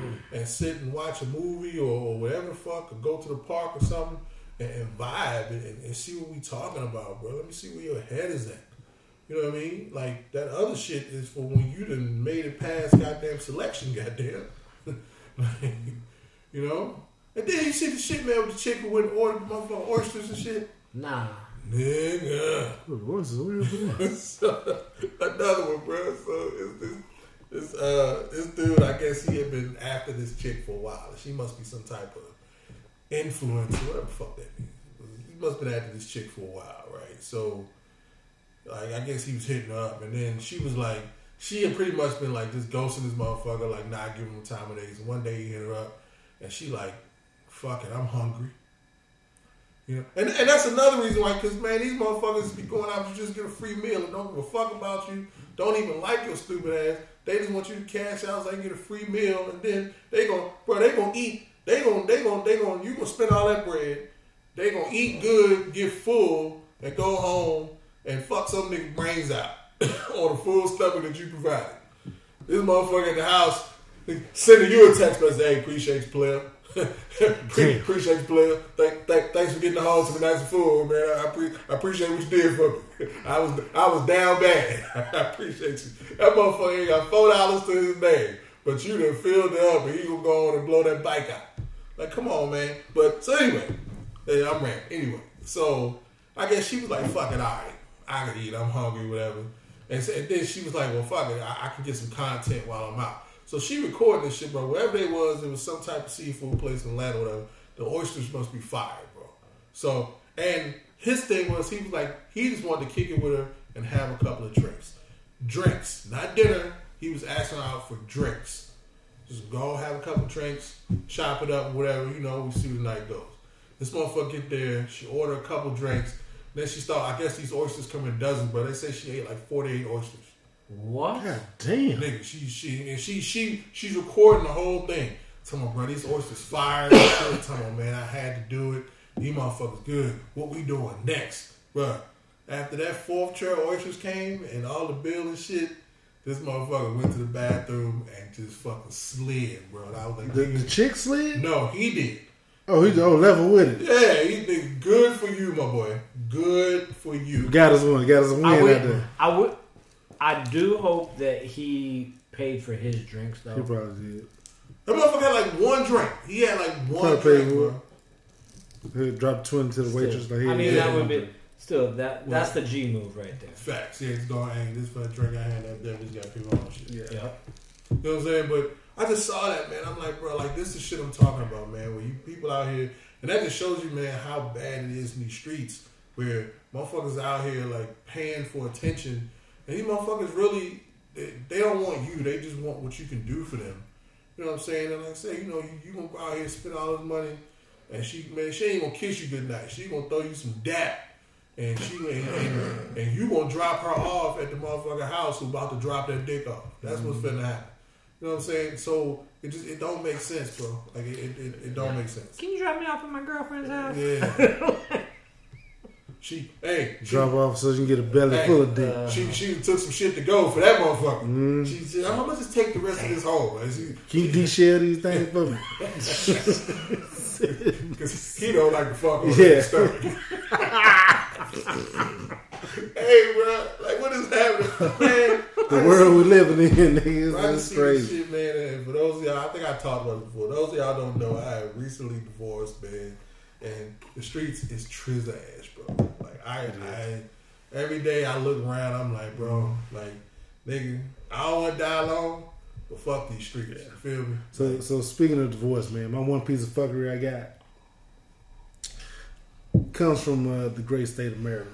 sit and watch a movie or whatever the fuck, or go to the park or something and vibe and see what we talking about, bro. Let me see where your head is at. You know what I mean? Like, that other shit is for when you done made it past goddamn selection, goddamn. Like, you know? And then you see the shit, man, with the chick who went and ordered motherfucking oysters and shit. Nah. Nigga. So, another one, bro. So this dude, I guess he had been after this chick for a while. She must be some type of influencer, whatever the fuck that means. He must have been after this chick for a while, right? So, like, I guess he was hitting her up, and then she was like, she had pretty much been like just ghosting this motherfucker, like not giving him time of days. And one day he hit her up, and she like, fuck it, I'm hungry. You know, and that's another reason why, because, man, these motherfuckers be going out to just get a free meal and don't give a fuck about you, don't even like your stupid ass. They just want you to cash out so they can get a free meal, and then they gonna, bro, they gonna eat, they gonna you gonna spend all that bread, they gonna eat good, get full, and go home and fuck some nigga brains out on the full stomach that you provided. This motherfucker in the house sending you a text message, hey, appreciate you, player. Appreciate you, player. Thanks for getting the home to me nice and full, man. I appreciate what you did for me. I was down bad. I appreciate you. That motherfucker ain't got $4 to his name, but you done filled it up, and he gonna go on and blow that bike out. Like, come on, man. But so anyway, yeah, I'm ranting. Anyway, so I guess she was like, "Fuck it, all right, I can eat. I'm hungry, whatever." And then she was like, "Well, fuck it, I can get some content while I'm out." So she recorded this shit, bro. Wherever they was, it was some type of seafood place in Atlanta or whatever. The oysters must be fire, bro. So, and his thing was, he was like, he just wanted to kick it with her and have a couple of drinks. Drinks, not dinner. He was asking out for drinks. Just go have a couple of drinks, chop it up, whatever, you know, we see where the night goes. This motherfucker get there, she ordered a couple of drinks. Then she started, I guess these oysters come in a dozen, but they say she ate like 48 oysters. What? God damn. Nigga, she's recording the whole thing. Tell me, bro, these oysters fire. Tell me, man, I had to do it. These motherfuckers good. What we doing next? Bro, after that fourth tray of oysters came and all the bill and shit, this motherfucker went to the bathroom and just fucking slid, bro. And I was like, the chick slid? No, he did. Oh, he's on level with it. Yeah, he did. Good for you, my boy. Good for you. Got us one out there. I do hope that he paid for his drinks, though. He probably did. That motherfucker had like one drink. He had like one drink, bro. He dropped $20 to the waitress. Like, that would be... Still, that's the G move right there. Facts. Yeah, it's going, hey, this for a drink I had up there. This got people on shit. Yeah. You know what I'm saying? But I just saw that, man. I'm like, bro, like, this is shit I'm talking about, man. Where you people out here... And that just shows you, man, how bad it is in these streets. Where motherfuckers out here, like, paying for attention... And these motherfuckers really, they don't want you. They just want what you can do for them. You know what I'm saying? And like I say, you know, you gonna go out here and spend all this money, and she ain't gonna kiss you goodnight. She gonna throw you some dap, and you gonna drop her off at the motherfucking house who about to drop that dick off. That's what's finna happen. You know what I'm saying? So it just don't make sense, bro. Like it don't make sense. Can you drop me off at my girlfriend's house? Yeah. Drop off so she can get a belly full of dick. She took some shit to go for that motherfucker. She said, I'm gonna just take the rest of this home. Can you de-shell these things for me? Because he don't like to fuck on his stomach. Hey, bro, like what is happening, man? The world we living in, nigga, that's crazy. Shit, man. And for those of y'all, I think I talked about it before. Those of y'all don't know, I recently divorced, man. And the streets is trizz ass, bro. Like I every day I look around, I'm like, bro, like nigga, I don't want to die alone, but fuck these streets. Yeah. You feel me? So speaking of divorce, man, my one piece of fuckery I got comes from the great state of Maryland.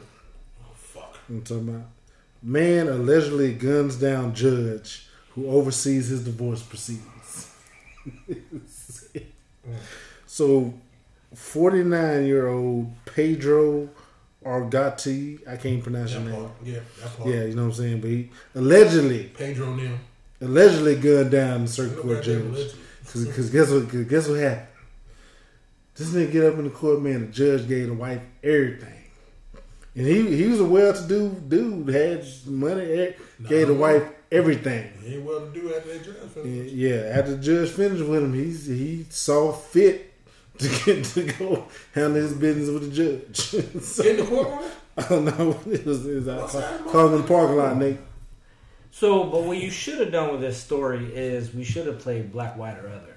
Oh fuck! I'm talking about man allegedly guns down judge who oversees his divorce proceedings. So. 49-year-old Pedro Argotti, I can't pronounce your name. Yeah, that part. Yeah, you know what I'm saying? But he allegedly Pedro Neal allegedly gunned down the circuit court judge. Because guess what happened? This nigga get up in the court, man. The judge gave the wife everything. And he was a well-to-do dude, had money, gave the wife everything. He ain't well-to-do after that judge finished. Yeah, after the judge finished with him, he saw fit to go handle his business with the judge. So, in the courtroom? I don't know. It was called in the parking lot, Nate. So, but what you should have done with this story is we should have played Black, White, or Other.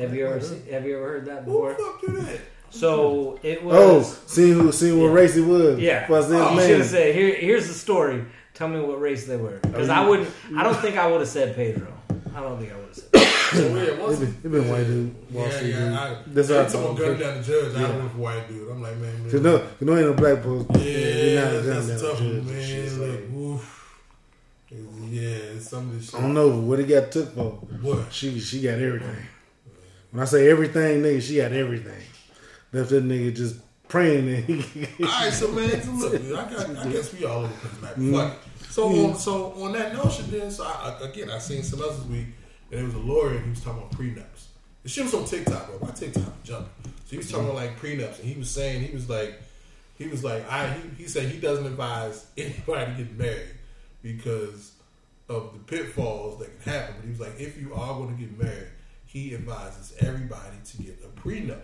Have you ever heard that before? Who the fuck did that? So, it was... Oh, seeing what race he was. Yeah. You should have said, here's the story. Tell me what race they were. Because I don't think I would have said Pedro. I don't think I would have said Pedro. So it been white dude. That's what I told him. Someone gunned down the judge. I went for white dude. I'm like, man. Cause no ain't no black post. Yeah, that's tough, man. Like, woof. Yeah, some of this shit. I don't know what it got took for. What? She got everything. When I say everything, nigga, she got everything. Left that nigga just praying. All right, so man, look, dude, I guess we all over the place. Like, fuck. So on that notion, then, so I seen some others this week. And it was a lawyer and he was talking about prenups. The shit was on TikTok, bro. My TikTok was jumping. So he was talking about like prenups and he was like he said he doesn't advise anybody to get married because of the pitfalls that can happen. But he was like, if you are going to get married, he advises everybody to get a prenup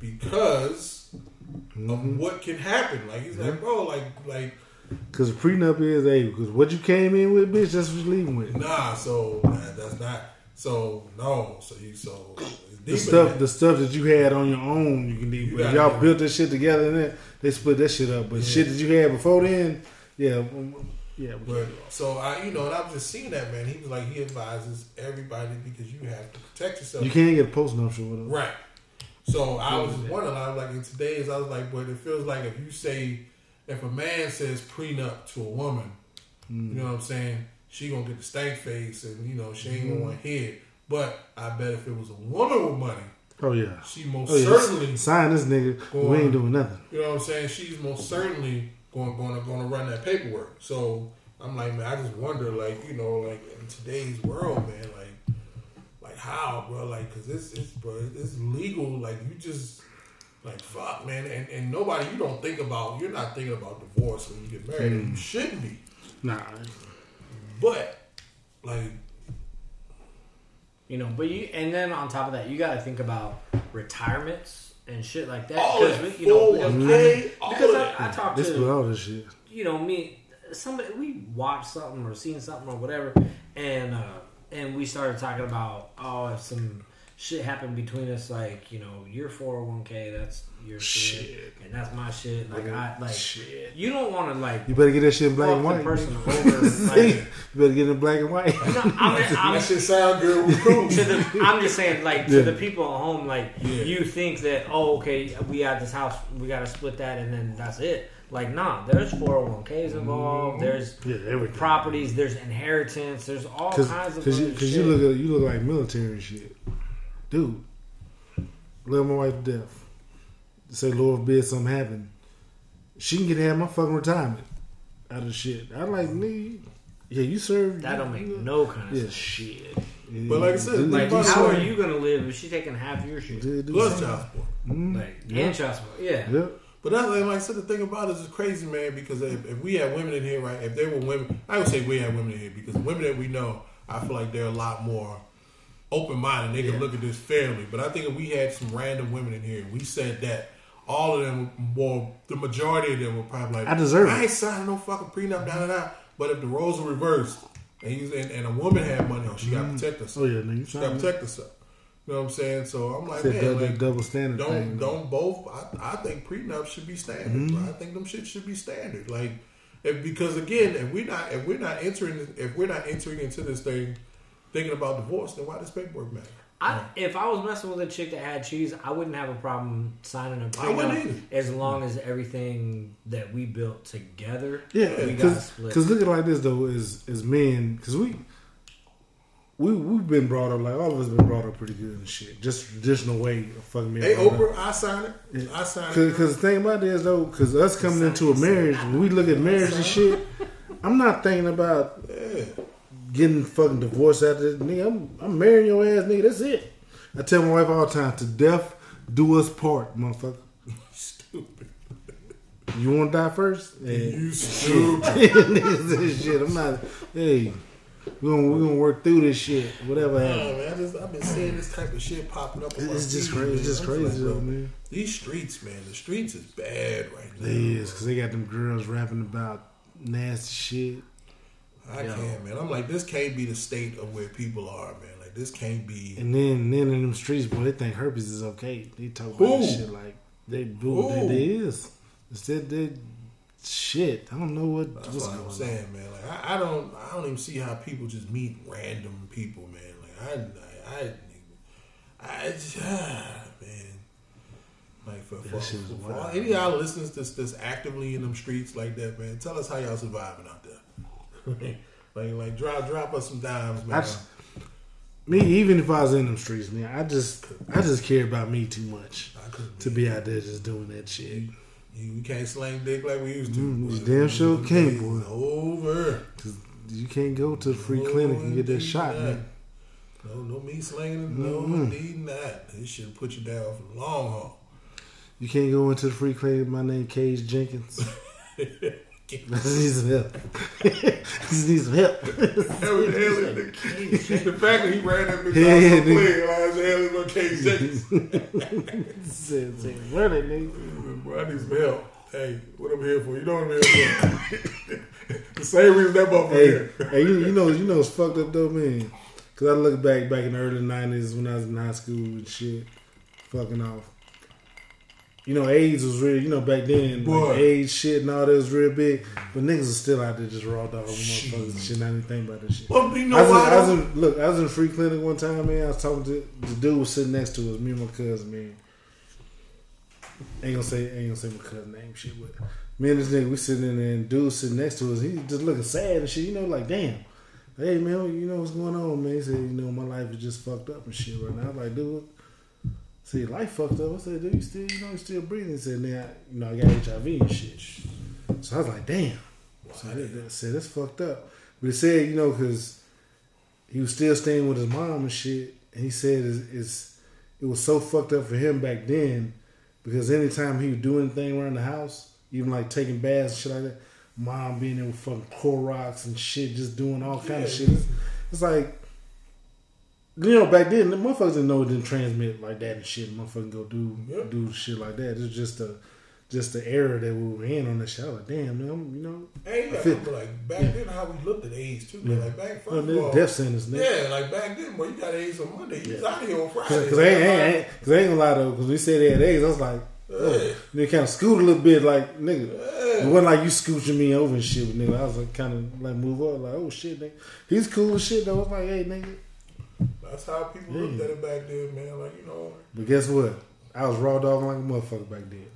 because of what can happen. Like he's like, bro, like because prenup is because what you came in with, bitch, that's what you're leaving with. The stuff that you had on your own, you can leave with. Y'all built this shit together, and then they split that shit up. But shit that you had before then, and I was just seeing that, man. He was like, he advises everybody because you have to protect yourself. You can't get a postnuptial with them, right? So I was just wondering, I was like, in today's, I was like, but it feels like if you say. If a man says prenup to a woman, you know what I'm saying, she gonna get the stank face and, you know, she ain't gonna want head. But I bet if it was a woman with money, she most certainly sign this nigga. We ain't doing nothing. You know what I'm saying? She's most certainly gonna run that paperwork. So I'm like, man, I just wonder, like, you know, like in today's world, man, like how, bro, like, cause it's legal. Like you just. Like, fuck, man. And nobody, you're not thinking about divorce when you get married. You shouldn't be. Nah. But, like. You know, and then on top of that, you got to think about retirements and shit like that. I talked to, all this shit. You know, we watched something or seen something or whatever. And we started talking about, if some shit happened between us, like, you know, your 401k, that's your shit, and that's my shit. Like, shit. You don't want to, like, you better get that shit in black and white. You better get it in black and white. That shit sound good. I'm just saying, like, to the people at home, like, you think that, we got this house, we got to split that, and then that's it. Like, nah, there's 401ks involved. There's properties. There's inheritance. There's all kinds of shit. Because you look like military shit. Dude, love my wife to death. Say, Lord forbid something happen. She can get to have my fucking retirement out of shit. I like, nigga, Yeah, you serve. That don't make no kind of shit. But like I said, like, how are you gonna live if she's taking half your shit? Plus child support, and child support. Yeah. Yep. But that's like I said, the thing about it is crazy, man. Because if we had women in here, right? If there were women, I would say we had women in here because the women that we know, I feel like they're a lot more open minded. They can look at this fairly. But I think if we had some random women in here, we said that. All of them, well, the majority of them were probably like, I deserve it. I ain't signing no fucking prenup, But if the roles were reversed and a woman had money on, she got to protect herself. Oh, yeah, nigga. She got to protect herself. You know what I'm saying? So I'm like, man, that double standard thing, don't both. I think prenups should be standard. I think them shit should be standard. Like, because again, if we're not entering into this thing thinking about divorce, then why does paperwork matter? If I was messing with a chick that had cheese, I wouldn't have a problem signing a prenup as long as everything that we built together. Yeah, because look at it like this though, is men, because we've been brought up, like all of us been brought up pretty good and shit. Just traditional way of fucking me. Hey Oprah, I sign it. Yeah. I sign it. Because the thing about this though, because us coming into a marriage, when we look at marriage and shit, I'm not thinking about. Yeah. Getting fucking divorced after this nigga, I'm marrying your ass, nigga. That's it. I tell my wife all the time, to death do us part, motherfucker. Stupid. You want to die first? Hey. You stupid. Shit. I'm not. Hey, we're gonna work through this shit. Whatever happens. Man, I've been seeing this type of shit popping up. It's just crazy. Man. It's just crazy, though, man. These streets, man. The streets is bad right now. It is because they got them girls rapping about nasty shit. I can't, man. I'm like, this can't be the state of where people are, man. Like, this can't be. And then in them streets, boy, they think herpes is okay. They talk about this shit like they do. They is. Instead, they shit. I don't know what's going on. That's what I'm saying, man. Like, I don't even see how people just meet random people, man. Like, man. Like for any of y'all listeners that's actively in them streets like that, man, tell us how y'all surviving out there. like drop us some dimes, man. Even if I was in them streets, man, I just care about me too much to be out there just doing that shit. You can't slang dick like we used to. You damn sure can't, boy. Over. You can't go to the free clinic and get that shot, man. No, me slanging. No, indeed not. This shit put you down for the long haul. You can't go into the free clinic. My name Cage Jenkins. I just need some help. The fact that he ran that bitch out so clear, like, as the hell is my Case Jackson? Bro, I need some help. Hey, what I'm here for? You know what I'm here for? The same reason that motherfucker here. Hey, you know it's fucked up though, man. Because I look back in the early 90s when I was in high school and shit, fucking off. You know, AIDS was real. You know, back then, like, AIDS shit and all that was real big. But niggas was still out there just raw dog motherfuckers and shit. I didn't think about this shit. Well, you know I was in a free clinic one time, man. I was talking to the dude was sitting next to us. Me and my cousin, man. Ain't gonna say my cousin name shit. But me and this nigga, we sitting in there, and dude sitting next to us. He just looking sad and shit. You know, like damn. Hey man, you know what's going on, man? He said, you know, my life is just fucked up and shit right now. I'm like, dude. See, your life fucked up. I said, dude, you still breathing? He said, nah, I got HIV and shit. So I was like, damn. So I said, that's fucked up. But he said, because he was still staying with his mom and shit. And he said it was so fucked up for him back then because anytime he would do anything around the house, even like taking baths and shit like that, mom being there with fucking Clorox and shit, just doing all kind of shit. It's like... back then, the motherfuckers didn't know it didn't transmit like that and shit. Motherfuckers go do shit like that. It's just the era that we were in on that shit. I was like, damn, man, Hey, like, back then, how we looked at AIDS, too. Yeah. Like, back first of all, death sentence, nigga. Yeah, like, back then, boy, you got AIDS on Monday. You was out here on Friday. Because I ain't gonna lie, though, because we said they had AIDS, I was like, they kind of scoot a little bit, like, nigga. It wasn't like you scooching me over and shit, nigga. I was like, kind of, like, move up, like, oh, shit, nigga. He's cool as shit, though. I was like, hey, nigga. That's how people looked at it back then, man. Like, But guess what? I was raw dogging like a motherfucker back then.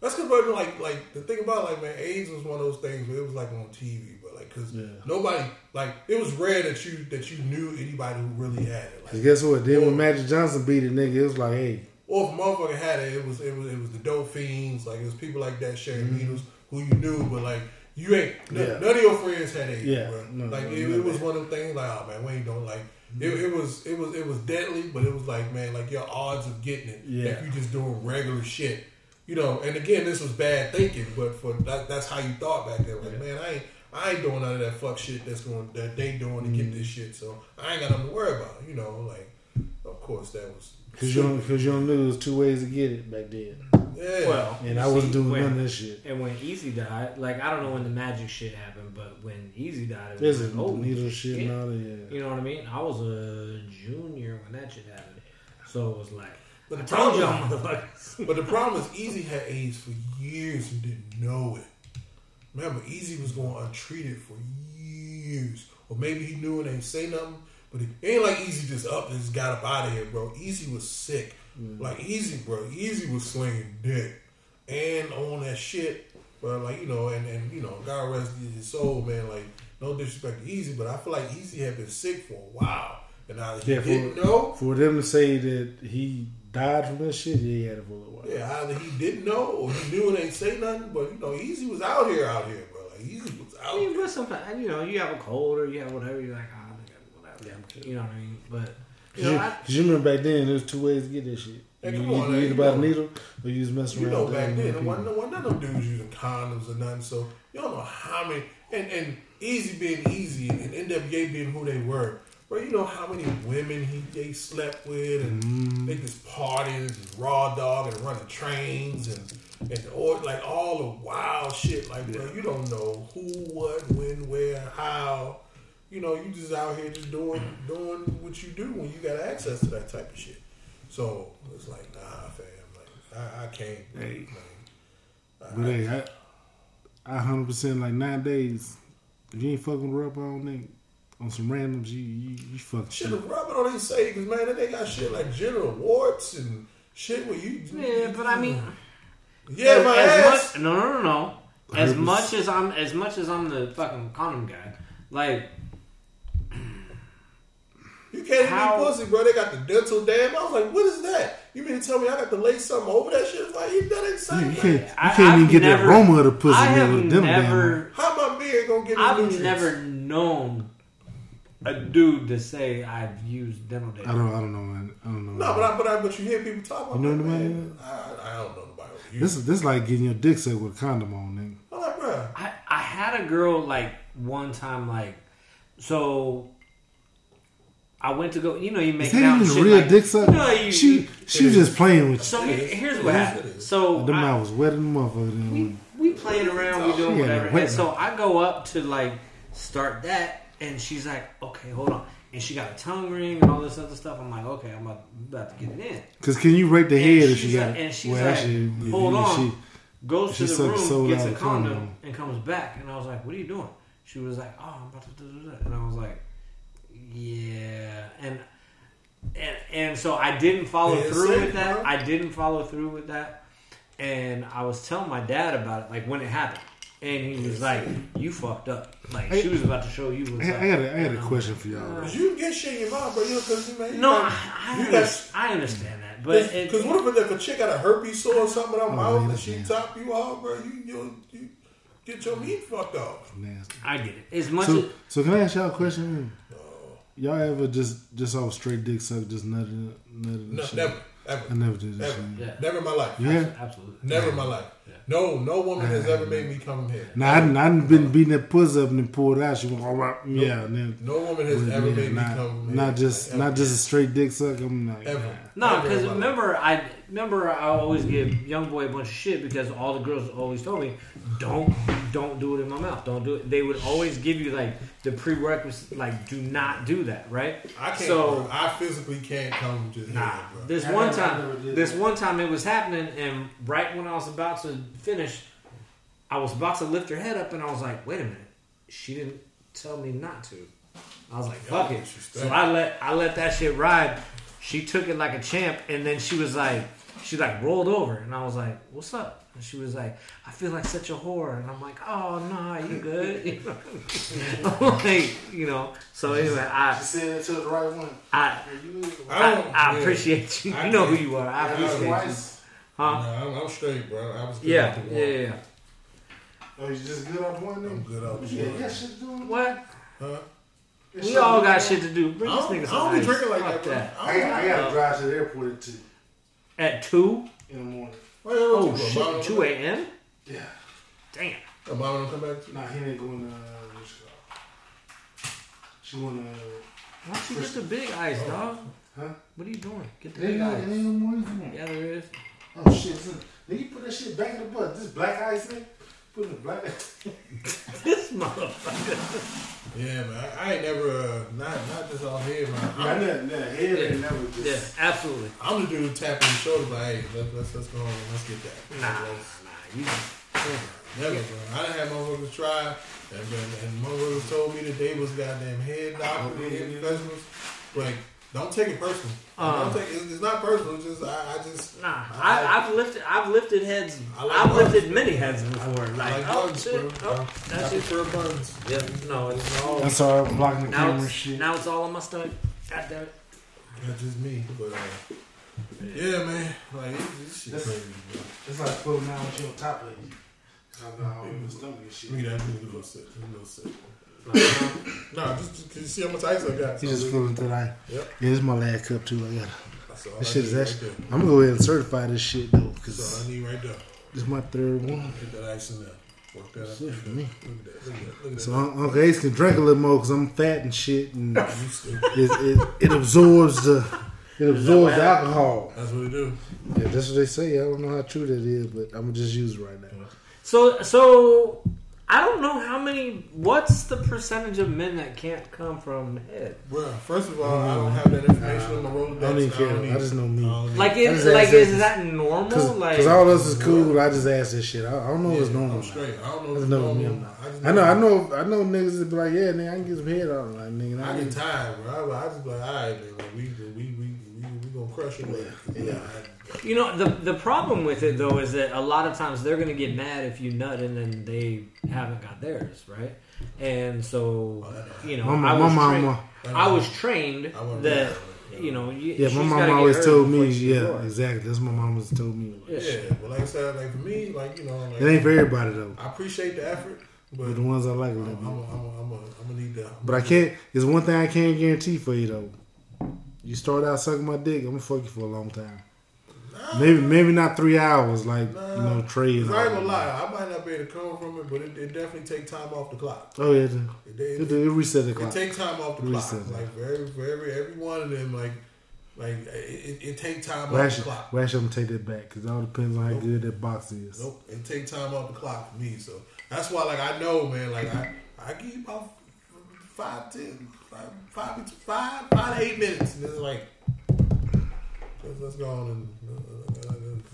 That's because, like the thing about, like, man, AIDS was one of those things where it was, like, on TV. But, like, because nobody, like, it was rare that you knew anybody who really had it. Like, guess what? Then when Magic Johnson beat it, nigga, it was like, hey. Or if a motherfucker had it, it was the dope fiends. Like, it was people like that sharing needles who you knew. But, like, You ain't none of your friends had AIDS, bro. It was one of them things like, oh man, we ain't doing like it was deadly, but it was like, man, like your odds of getting it if you just doing regular shit. You know, and again, this was bad thinking, but for that's how you thought back then. Like, man, I ain't doing none of that fuck shit that they doing to get this shit, so I ain't got nothing to worry about. You know, like, of course that was because you don't know there was two ways to get it back then. Yeah, well, and I wasn't doing none of that shit. And when Easy died, like I don't know when the magic shit happened, but when Easy died, it was like, oh, needle shit and all that. You know what I mean? I was a junior when that shit happened, so it was like. But the problem is Easy had AIDS for years and didn't know it. Remember, Easy was going untreated for years. Or maybe he knew and ain't say nothing. But it ain't like Easy just up and just got up out of here, bro. Easy was sick. Mm. Like, Easy, bro. Easy was slinging dick. And on that shit, bro. Like, you know, and you know, God rest his soul, man. Like, no disrespect to Easy, but I feel like Easy had been sick for a while. And now he didn't know. For them to say that he died from that shit, he had a bullet while. Yeah, either he didn't know or he knew and ain't say nothing, but you know, Easy was out here, bro. Like, Easy was out here. But sometimes, you know, you have a cold or you have whatever, you're like, ah, whatever. You know what I mean? But, you remember back then, there was two ways to get this shit. Hey, you either buy a needle or you just mess around. You know, back then, none of them dudes using condoms or nothing, so you don't know how many, and Easy being Easy and NWA being who they were. Bro, you know how many women they slept with, and they just partying, just raw dog, and running trains, and or like all the wild shit. Like, bro, you don't know who, what, when, where, how. You know, you just out here just doing what you do when you got access to that type of shit. So it's like, nah, fam, like I can't. Hey, like, but hey, I 100% like nowadays, if you ain't fucking with her up, I don't think. On some randoms, you fuck shit. Shit, rub it on these savings, man. They got shit like General Warts and shit where you... Yeah, but I mean... Yeah, my ass! No. As much as I'm the fucking condom guy, like... You can't even pussy, bro. They got the dental dam. I was like, what is that? You mean to tell me I got to lay something over that shit? It's like, you know that insane. You can't even get the aroma of the pussy. I have never... How my beard gonna get the nutrients? I've never known... a dude to say I've used dental dam. I don't know. No, but you hear people talk about. You know nobody? I don't know nobody. This is like getting your dick set with a condom on, nigga. I'm like, bro. I had a girl like one time, like, so I went to go. You know, you make it out. Is that even real like, dick suck? No, she was just playing with. So here's what happened. So them I was wetting them up. We playing around. We doing whatever. And so I go up to like start that. And she's like, okay, hold on. And she got a tongue ring and all this other stuff. I'm like, okay, I'm about to get it in. Because can you rape the head if she got it? And she's like, hold on. Goes to the room, gets a condom, and comes back. And I was like, what are you doing? She was like, oh, I'm about to do that. And I was like, yeah. And so I didn't follow through with that. And I was telling my dad about it, like when it happened. And he was like, you fucked up. Like, she was about to show you what's up. I had a question for y'all. Because you get shit in your mouth, bro. You know, because, man, I understand that. Because what if a chick got a herpes sore or something in her mouth and she top you off, bro? You get your meat fucked off. Nasty. I get it. As much so can I ask y'all a question? No. Y'all ever just off straight dick suck, just nutted and shit? Never. Ever. I never did this. Never in my life. Yeah, absolutely. Never in my life. Yeah. No woman has ever made me come here. Nah, I've been beating that pussy up and then pulled out. She went, yeah. No woman has ever made me come here. Not just a straight dick suck. I'm like, ever. No, because remember I always give young boy a bunch of shit because all the girls always told me, don't do it in my mouth. Don't do it. They would always give you like the prerequisite, like do not do that, right? I can't. So I physically can't come just here, bro. This one time it was happening, and right when I was about to finish, I was about to lift her head up, and I was like, wait a minute. She didn't tell me not to. I was like, fuck it. So I let that shit ride. She took it like a champ, and then she rolled over, and I was like, what's up? And she was like, I feel like such a whore. And I'm like, oh, nah, you good? You know? Like, you know. So anyway, I said it to the right one. I appreciate you. You know who you are. I appreciate you. Huh? No, I'm straight, bro. I was good. Yeah. Oh, you just good out one day? I'm good out one. Yeah, you got shit to do. What? Huh? It's we all got shit to do. Bring this nigga some ice. I don't be drinking like that. I got to drive to the airport at 2. At 2? In the morning. Oh, shit. 2 a.m.? Yeah. Damn. Your mama don't come back to you? Nah, he ain't going to... She want to... Why don't you get the big ice, dog? Huh? What are you doing? Get the big ice. It ain't no morning. Yeah, there is. Oh, shit. Nigga, you put that shit back in the butt. This black ice, nigga? Put in the black ice. This motherfucker. Yeah, man. I ain't never, not just all head, man. Head ain't never just. Yeah, absolutely. I'm the dude tapping the shoulder, like, hey, let's go on. Let's get that. Nah, you never, bro. I done had motherfuckers try, and motherfuckers told me that they was goddamn head doctor, head professionals. Like, don't take it personal. It's not personal. Just I've lifted heads. I've lifted many heads before. That's it for buns. Yep. No, it's all. That's all right, blocking the camera shit. Now it's all on my stomach. God damn it. That's just me. But yeah, man. Like this shit crazy. Bro. It's like floating out with you on top of you. I'm not on my stomach and shit. Look at that. A little sick. Nah, just see how much ice I got. He just flew into the ice. Yep. Yeah, this is my last cup too. I got it. This shit is actually. Right, I'm gonna go ahead and certify this shit though, cause that's all I need right there. This is my third one. Get that ice in there. Work that out. Look at that. Look at that. So Uncle Ace can drink a little more, cause I'm fat and shit, and it absorbs the alcohol. That's what it do. Yeah, that's what they say. I don't know how true that is, but I'm gonna just use it right now. So. I don't know how many. What's the percentage of men that can't come from head? Well, first of all, I don't have that information on the Rolodex. I don't even care. I just know me. Is that normal? Because all us is cool. Normal. I just ask this shit. I don't know what's normal. I'm straight. I don't know what's normal. I know niggas that be like, yeah, nigga, I can get some head out. Like, nigga, I get tired, bro. I just be like, all right, nigga, we gonna crush it. Yeah. You know, the problem with it, though, is that a lot of times they're going to get mad if you nut and then they haven't got theirs, right? And so, you know, I was trained that my mom always told me, yeah, exactly. That's what my mom told me. Yeah, but like I said, like for me, like, you know. Like, it ain't for everybody, though. I appreciate the effort. But the ones I like a little bit. I'm going to need that. But I can't, there's one thing I can't guarantee for you, though. You start out sucking my dick, I'm going to fuck you for a long time. Maybe not 3 hours, like trade. I ain't gonna lie, I might not be able to come from it, but it definitely take time off the clock. Oh yeah, it reset the clock. It take time off the clock. Like for every one of them, like it take time off the clock. Well, actually, I'm gonna take that back because it all depends on how good that box is. Nope, it take time off the clock for me. So that's why, like I know, man, like I give about 5 to 8 minutes, and it's like. Let's go on and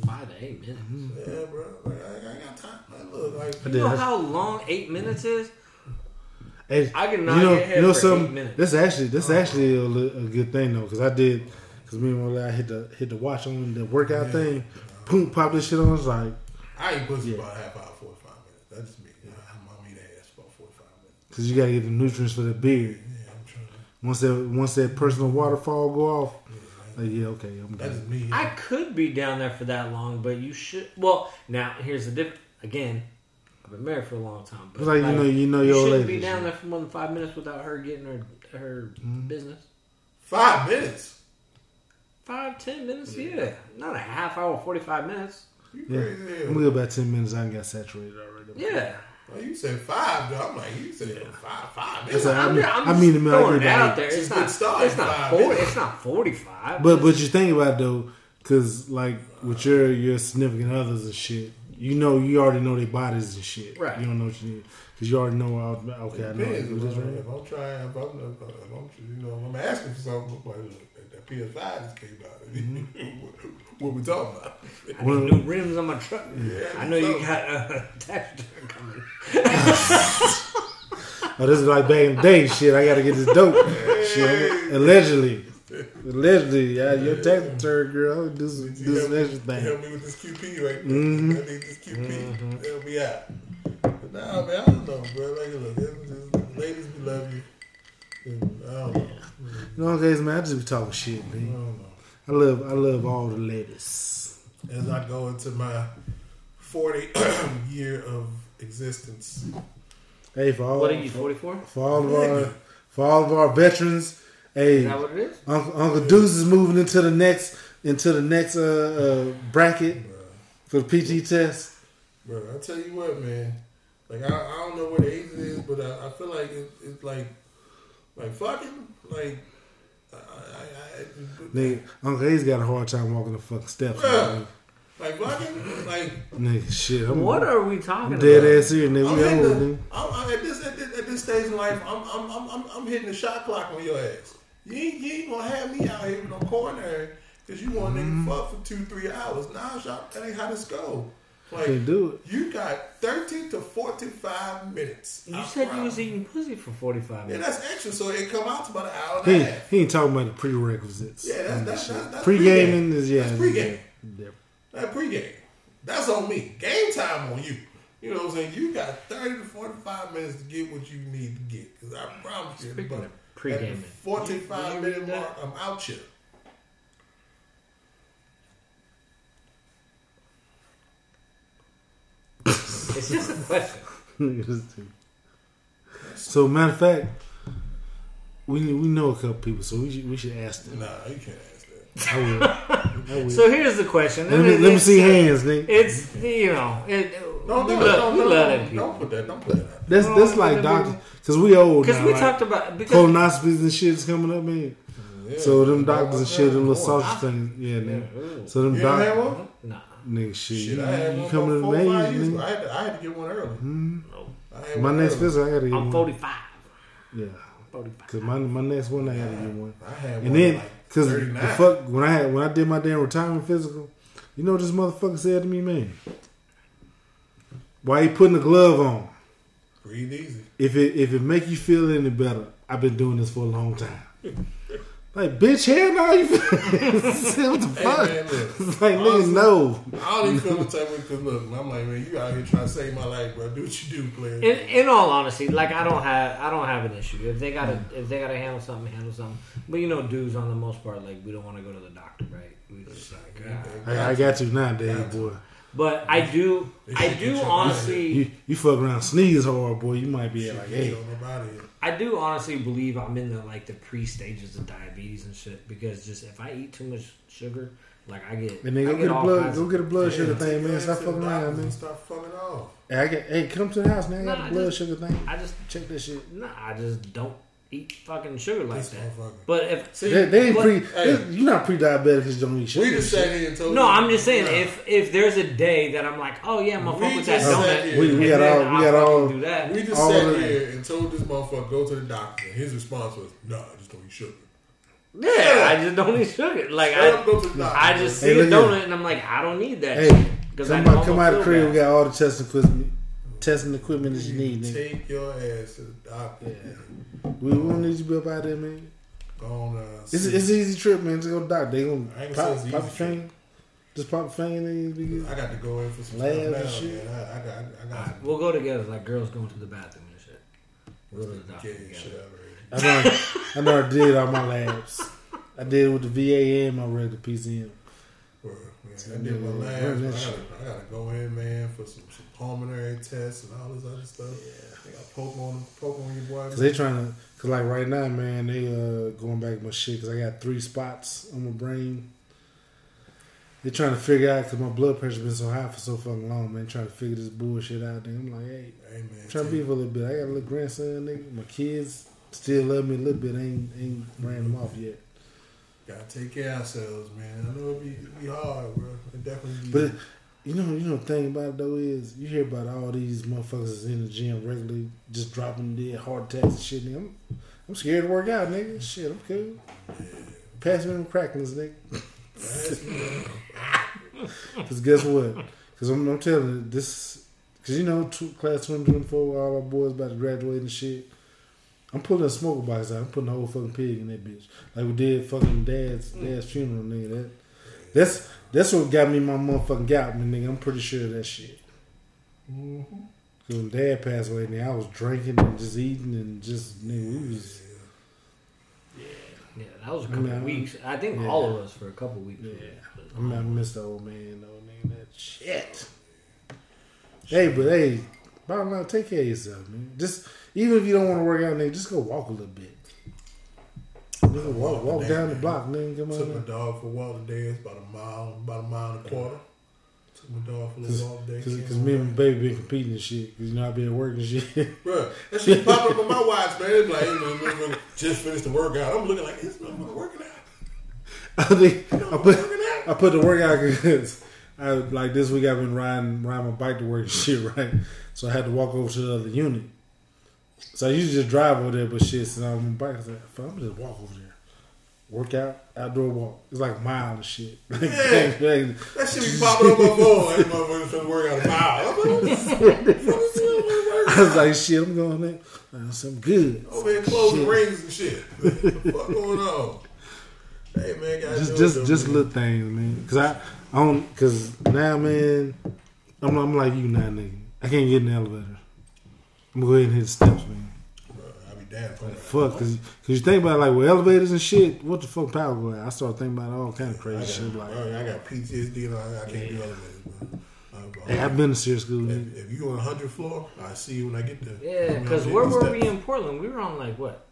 5 to 8 minutes. Yeah, bro. Like, I ain't got time. Like, look, like you know how long 8 minutes is. Hey, I can not get head for 8 minutes. This actually a good thing though, because me and my lad hit the watch on the workout thing. Boom, pop this shit on. It's like I ain't pussy about half hour, 45 minutes. That's just me. I'm eating ass about 45 minutes. Because you gotta get the nutrients for the beard. Yeah, I'm trying. Once that personal waterfall go off. Yeah, okay. That's me. Yeah. I could be down there for that long, but you should. Well, now here's the difference. Again, I've been married for a long time, but like you know, your shouldn't be down there for more than 5 minutes without her getting her business. 5 minutes, 5-10 minutes. Yeah, not a half hour, 45 minutes. You crazy? Yeah, I'm about 10 minutes. I got saturated already. Yeah. Well, you said 5, though. I'm like, you said 5 minutes. Like, I'm throwing it out there. It's not 45. But you think about it, though, because, like, with your significant others and shit, you know, you already know their bodies and shit. Right. You don't know what you need. Because you already know, I know. If I'm trying, if I'm asking for something, like, that PS5 just came out. What we talking about? I need new rims on my truck. Yeah, I know you got a tax return coming. Oh, this is like back in the day. Shit, I gotta get this dope. Shit, allegedly, your tax return, girl. Do some extra thing. Help me with this QP right now. I need this QP. Help me out. But nah, man, I don't know, bro. Like, look, ladies, we love you. I don't know. No, guys, man, I just be talking shit, man. I don't know. I love all the ladies. As I go into my 40th year of existence. Hey, for all, what are you, 44? For all of our veterans, hey, is that what it is? Uncle Deuce is moving into the next bracket, bro, for the PT test. Bro, I tell you what, man. Like I don't know where the exit is, but I feel like it's like fucking like. Nigga, Uncle Ace got a hard time walking the fucking steps. Yeah. Like fucking, like nigga, shit. What are we talking about? Dead ass here, nigga. At this stage in life, I'm hitting the shot clock on your ass. You ain't gonna have me out here with no corner because you want nigga fuck for 2-3 hours. Nah, shop, that ain't how this go. Like, do it. You got 13 to 45 minutes. You said you was eating pussy for 45 minutes. Yeah, that's extra, so it come out to about an hour and a half. He ain't talking about the prerequisites. Yeah, that's pre-gaming. That's pre-game. Yeah. That pre-game. That's on me. Game time on you. You know what I'm saying? You got 30 to 45 minutes to get what you need to get. Because I promise you, but pre-gaming. At the 45-minute mark, I'm out here. It's just a question. So, matter of fact, we know a couple people, so we should ask them. Nah, you can't ask that. I will. So here's the question. Let me see hands, nigga. It's Don't put that. That's like doctors, because we old. Because we talked about colonoscopies and shit is coming up, man. Yeah, so them doctors and shit, them little sausage things, yeah. So them doctors. Nah. Nigga, shit. I had one coming to the I had to get one early. Mm-hmm. No. My next visit, I got to get one. I'm 45. Yeah. 45. Cause my next one, I got to get one. I had one. And then, like, cause 39. The fuck, when I did my damn retirement physical, you know what this motherfucker said to me, man? Why you putting a glove on? Breathe easy. If it make you feel any better, I've been doing this for a long time. Like, bitch, hell no, you what the fuck? Hey, man, look, like, honestly, nigga, no. I don't even feel the type of way because, look, I'm like, man, you out here trying to save my life, bro. Do what you do, player. In all honesty, like, I don't have an issue. If they gotta handle something. But you know, dudes, on the most part, like, we don't want to go to the doctor, right? We just like, I got you nowadays, boy. But I do honestly. You fuck around, sneeze hard, boy. You might be at like, hey. I do honestly believe I'm in the like the pre-stages of diabetes and shit because just if I eat too much sugar, like I get. And then go get a blood sugar thing, man. Stop fucking around, man. Stop fucking off. Hey, come to the house, man. I got the blood sugar thing. I just check this shit. Nah, I just don't eat fucking sugar like that. But if you're not pre-diabetic because you don't eat sugar. We just sat here and told you. No, I'm just saying if there's a day that I'm like, oh yeah, my fuck with that donut. We got all. We just sat here and told this motherfucker go to the doctor. And his response was, no, I just don't eat sugar. Yeah, I just don't eat sugar. Like I just see a donut and I'm like, I don't need that. Hey, come out of the crib. We got all the testing equipment that you need, nigga. Take your ass to the doctor. Yeah. We won't need you to be up out there, man. Go on, it's an easy trip, man. Just go to the doctor. They gonna pop a thing. Just pop a thing and then I got to go in for some labs and shit. I got we'll go together, like girls going to the bathroom and shit. We'll go to the doctor together. I know I did all my labs. I did it with the VA and my regular PCM. Bro, man, I did my labs. I gotta go in, man, for some pulmonary tests and all this other stuff. Yeah, I think I poke on your boy. Cause like right now, man, they going back to my shit. Cause I got 3 spots on my brain. They trying to figure out cause my blood pressure been so high for so fucking long, man. Trying to figure this bullshit out. Then I'm like, hey man, trying to be for a little bit. I got a little grandson, nigga. My kids still love me a little bit. Ain't ran them off yet. Gotta take care of ourselves, man. I know it be hard, bro. It definitely be. But you know the thing about it though is you hear about all these motherfuckers in the gym regularly just dropping dead heart attacks and shit. Nigga, I'm scared to work out, nigga. Shit, I'm cool. Yeah. Pass me them cracklings, nigga. Because guess what? Because I'm telling you this. Because you know, class 2024, all our boys about to graduate and shit. I'm pulling a smoker box out. I'm putting the whole fucking pig in that bitch. Like we did fucking dad's funeral, nigga. That's what got me my motherfucking gout, nigga. I'm pretty sure of that shit. Mm-hmm. Cause when dad passed away, nigga, I was drinking and just eating and just nigga, we was. Yeah, that was a couple weeks. I think all of us for a couple weeks. Yeah, I miss the old man though, nigga. That shit. Hey, but hey, Bottom line, take care of yourself, man. Just even if you don't want to work out, nigga, just go walk a little bit. Nigga, walk down the block, nigga. Come on. Took my dog for a walk today. It's about a mile and a quarter. Took my dog for a little walk today. Because me and my baby been competing and shit. Because, you know, I've been working shit. Bro, that shit popped up on my watch, man. It's like, you know, just finished the workout. I'm looking like, this motherfucker working out. I put the workout because I like this week I've been riding my bike to work and shit, right? So I had to walk over to the other unit. So I usually just drive over there, but shit, since I'm on my bike, I was like, I'm just walk over there. Workout, outdoor walk. It's like a mile and shit. Yeah. That shit be popping up my phone. That motherfucker's gonna work out a mile. I was like, shit, I'm going there. I'm good. Oh man, clothes and rings and shit. What the fuck going on? Hey man, just little things, man. Cause now, man, I'm like you now, nigga. I can't get in the elevator. I'm gonna go ahead and hit the steps, man. Bro, I be damn funny. Fuck, cause you think about it, like with elevators and shit. What the fuck, power go out? I start thinking about all kind of crazy shit. Like, bro, I got PTSD and I can't do elevators, bro. Hey, I've been to serious school. If you on 100th floor, I see you when I get there. Yeah, cause where were we in Portland? We were on like what?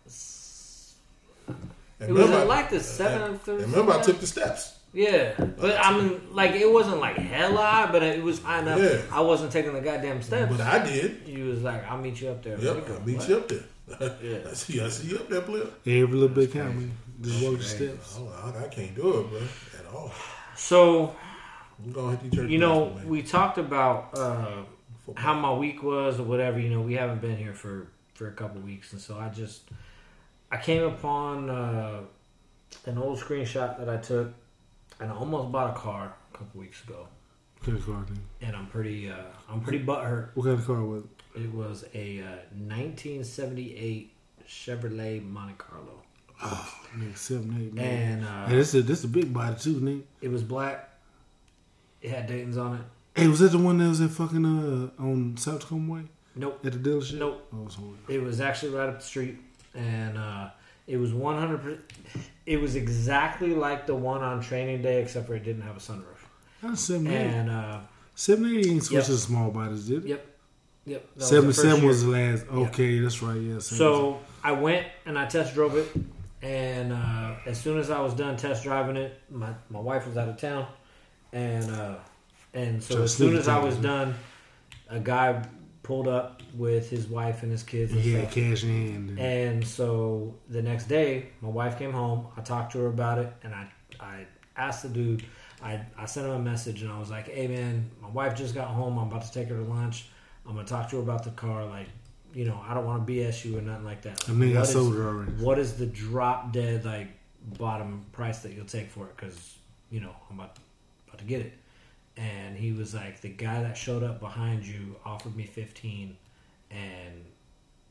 It was like the 7th. Remember, I took the steps. Yeah, but I mean, like it wasn't like hell high, but it was high enough. Yeah. I wasn't taking the goddamn steps. But I did. You was like, I'll meet you up there. Yep, I'll meet you up there. Yeah, I see you up there, player. Every little bit count, man. Just walk the steps. I can't do it, bro, at all. So, you know, we talked about how my week was or whatever. You know, we haven't been here for a couple weeks, and so I came upon an old screenshot that I took, and I almost bought a car a couple weeks ago. What kind of car, dude? And I'm pretty butthurt. What kind of car was it? It was a 1978 Chevrolet Monte Carlo. Oh, nigga, 78, man. And this is a big body too, nigga. It was black. It had Dayton's on it. Hey, was that the one that was at fucking on South Tacoma Way? Nope. At the dealership? Nope. Oh, it was actually right up the street. And it was 100%. It was exactly like the one on Training Day, except for it didn't have a sunroof. That's 78. And 78 didn't switch to small bodies, did it? Yep. 77 was the last. Okay, yep. That's right. Yeah. So I went and I test drove it, and as soon as I was done test driving it, my wife was out of town, and so as soon as I was done, a guy pulled up with his wife and his kids and stuff. Cash in hand. And so the next day, my wife came home. I talked to her about it, and I asked the dude. I sent him a message, and I was like, hey, man, my wife just got home. I'm about to take her to lunch. I'm going to talk to her about the car. Like, you know, I don't want to BS you or nothing like that. Like, I mean, I sold her already. What is the drop dead, like, bottom price that you'll take for it? Because, you know, I'm about to get it. And he was like, the guy that showed up behind you offered me $15, and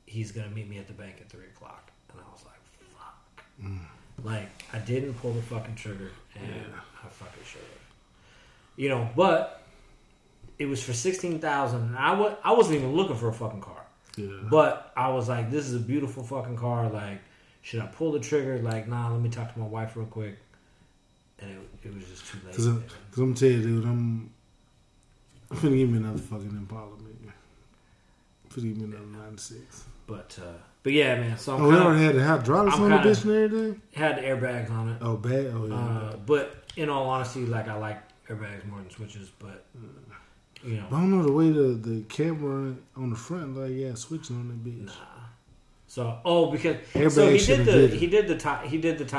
he's going to meet me at the bank at 3 o'clock. And I was like, fuck. Mm. Like, I didn't pull the fucking trigger, and I fucking should have. You know, but it was for $16,000, and I wasn't even looking for a fucking car. Yeah. But I was like, this is a beautiful fucking car. Like, should I pull the trigger? Like, nah, let me talk to my wife real quick. And it was just too late. Because I'm going to tell you, dude, I'm finna give me another fucking Impala, man. I'm finna give me another 96. But yeah, man. So I'm kinda, it already had the hydraulics on the bitch and everything? Had the airbags on it. Oh, bad? Oh, yeah. But in all honesty, like, I like airbags more than switches, but, you know. But I don't know the way the camera on the front, like, yeah, switching on that bitch. Nah. So because everybody he did the tires like that,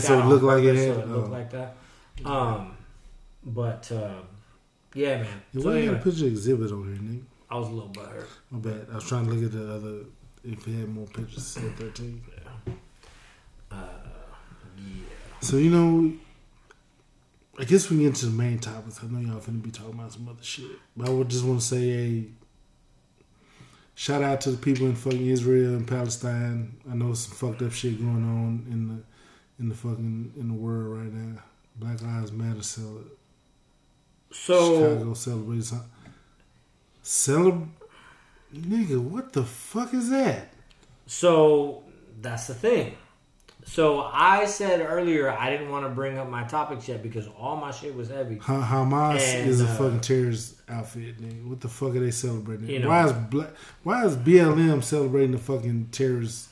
so it looked like it had, so it looked like that. Yeah, man. You so anyway, put your exhibit on here, nigga. I was a little butthurt. My bad. I was trying to look at the other if it had more pictures. 13. Yeah. So you know, I guess we get into the main topics. I know y'all finna be talking about some other shit, but I would just want to say shout out to the people in fucking Israel and Palestine. I know some fucked up shit going on in the world right now. Black Lives Matter celebrate. So Chicago celebrates. Nigga, what the fuck is that? So that's the thing. So I said earlier I didn't want to bring up my topics yet because all my shit was heavy. Hamas is a fucking terrorist outfit, nigga. What the fuck are they celebrating? You know, why is BLM celebrating the fucking terrorist?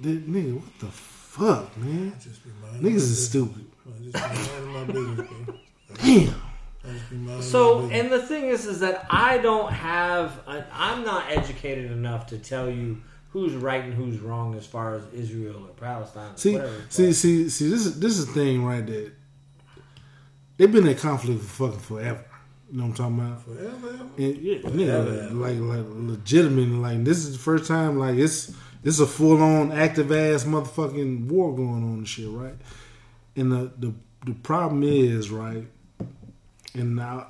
Nigga, what the fuck, man? Niggas is stupid. Damn. So, and the thing is that I don't have... I'm not educated enough to tell you who's right and who's wrong as far as Israel or Palestine. Or whatever, this is the thing right there. They've been in conflict for fucking forever. You know what I'm talking about? Forever. And, yeah, forever. Like legitimately, like this is the first time. Like this is a full on active ass motherfucking war going on and shit, right? And the problem is, right, and I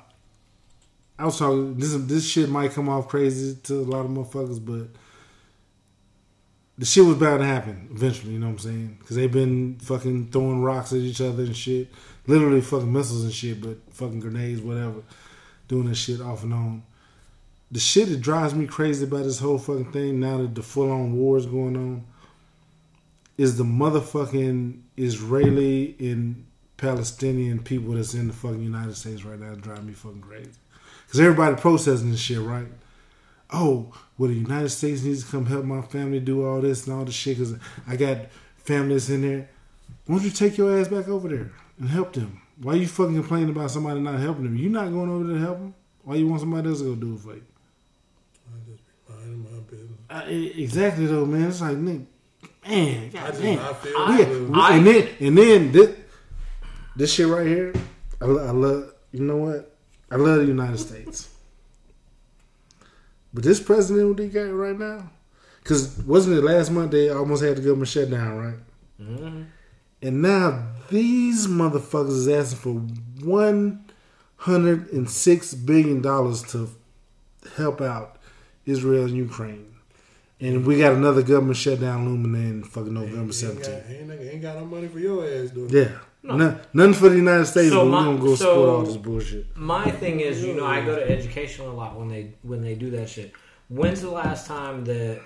was talking. This shit might come off crazy to a lot of motherfuckers, but the shit was bound to happen eventually, you know what I'm saying? Because they've been fucking throwing rocks at each other and shit. Literally fucking missiles and shit, but fucking grenades, whatever. Doing this shit off and on. The shit that drives me crazy about this whole fucking thing, now that the full-on war is going on, is the motherfucking Israeli and Palestinian people that's in the fucking United States right now drive me fucking crazy. Because everybody protesting this shit, right? Oh, well, the United States needs to come help my family do all this and all this shit because I got families in there. Why don't you take your ass back over there and help them? Why you fucking complaining about somebody not helping them? You not going over there to help them? Why you want somebody else to go do it for you? I just be minding my business. Exactly, though, man. It's like, nigga, man, goddamn. And then this shit right here, I love, you know what? I love the United States. But this president they got right now, because wasn't it last month they almost had the government shut down, right? Mm-hmm. And now these motherfuckers is asking for $106 billion to help out Israel and Ukraine. And we got another government shutdown looming in fucking November 17th. Ain't got no money for your ass, dude. Yeah. No. Nothing for the United States, so but we're going to go support all this bullshit. My thing is, you know, I go to education a lot when they do that shit. When's the last time the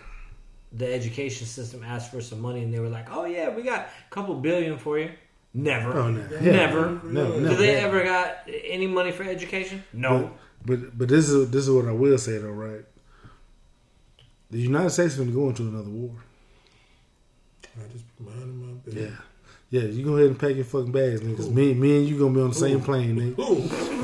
education system asked for some money and they were like, oh, yeah, we got a couple billion for you? Never. Oh, no. Yeah. Never. No. Do they ever got any money for education? No. But this is what I will say, though, right? The United States is going to go into another war. I just minding my business. Yeah, you go ahead and pack your fucking bags, nigga. Cause me and you going to be on the same plane, nigga.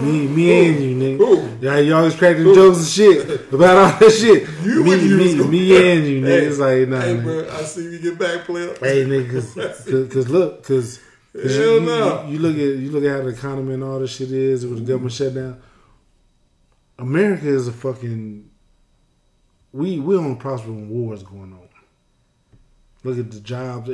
Me and you, nigga. Y'all always cracking jokes and shit about all that shit. Me and you, nigga. Hey, it's like, nah, hey, nigga. Bro, I see you get back, player. Hey, nigga, because look, because you look at how the economy and all this shit is with the government shutdown. America is a fucking... We only prosper when war is going on. Look at the jobs,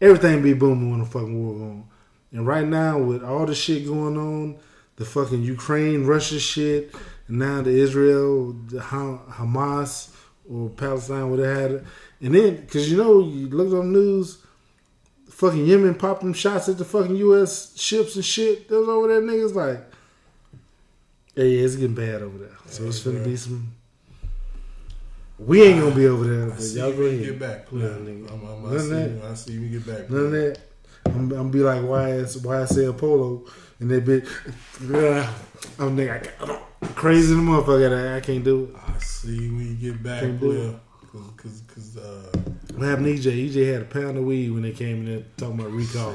everything be booming when the fucking war going on. And right now, with all the shit going on, the fucking Ukraine, Russia shit, and now the Israel, the Hamas, or Palestine, whatever. And then, because you know, you look on the news, fucking Yemen popped them shots at the fucking U.S. ships and shit. Those over there niggas like, hey, it's getting bad over there. So it's finna be some... We ain't gonna be over there. But y'all go ahead. Get back, please. I see you get back. None of that. I'm gonna be like YSL Polo, and that bitch. I'm nigga, I'm crazy the motherfucker. I can't do it. I see you when you get back, player. Cause what happened to EJ? EJ had a pound of weed when they came in there talking about recall.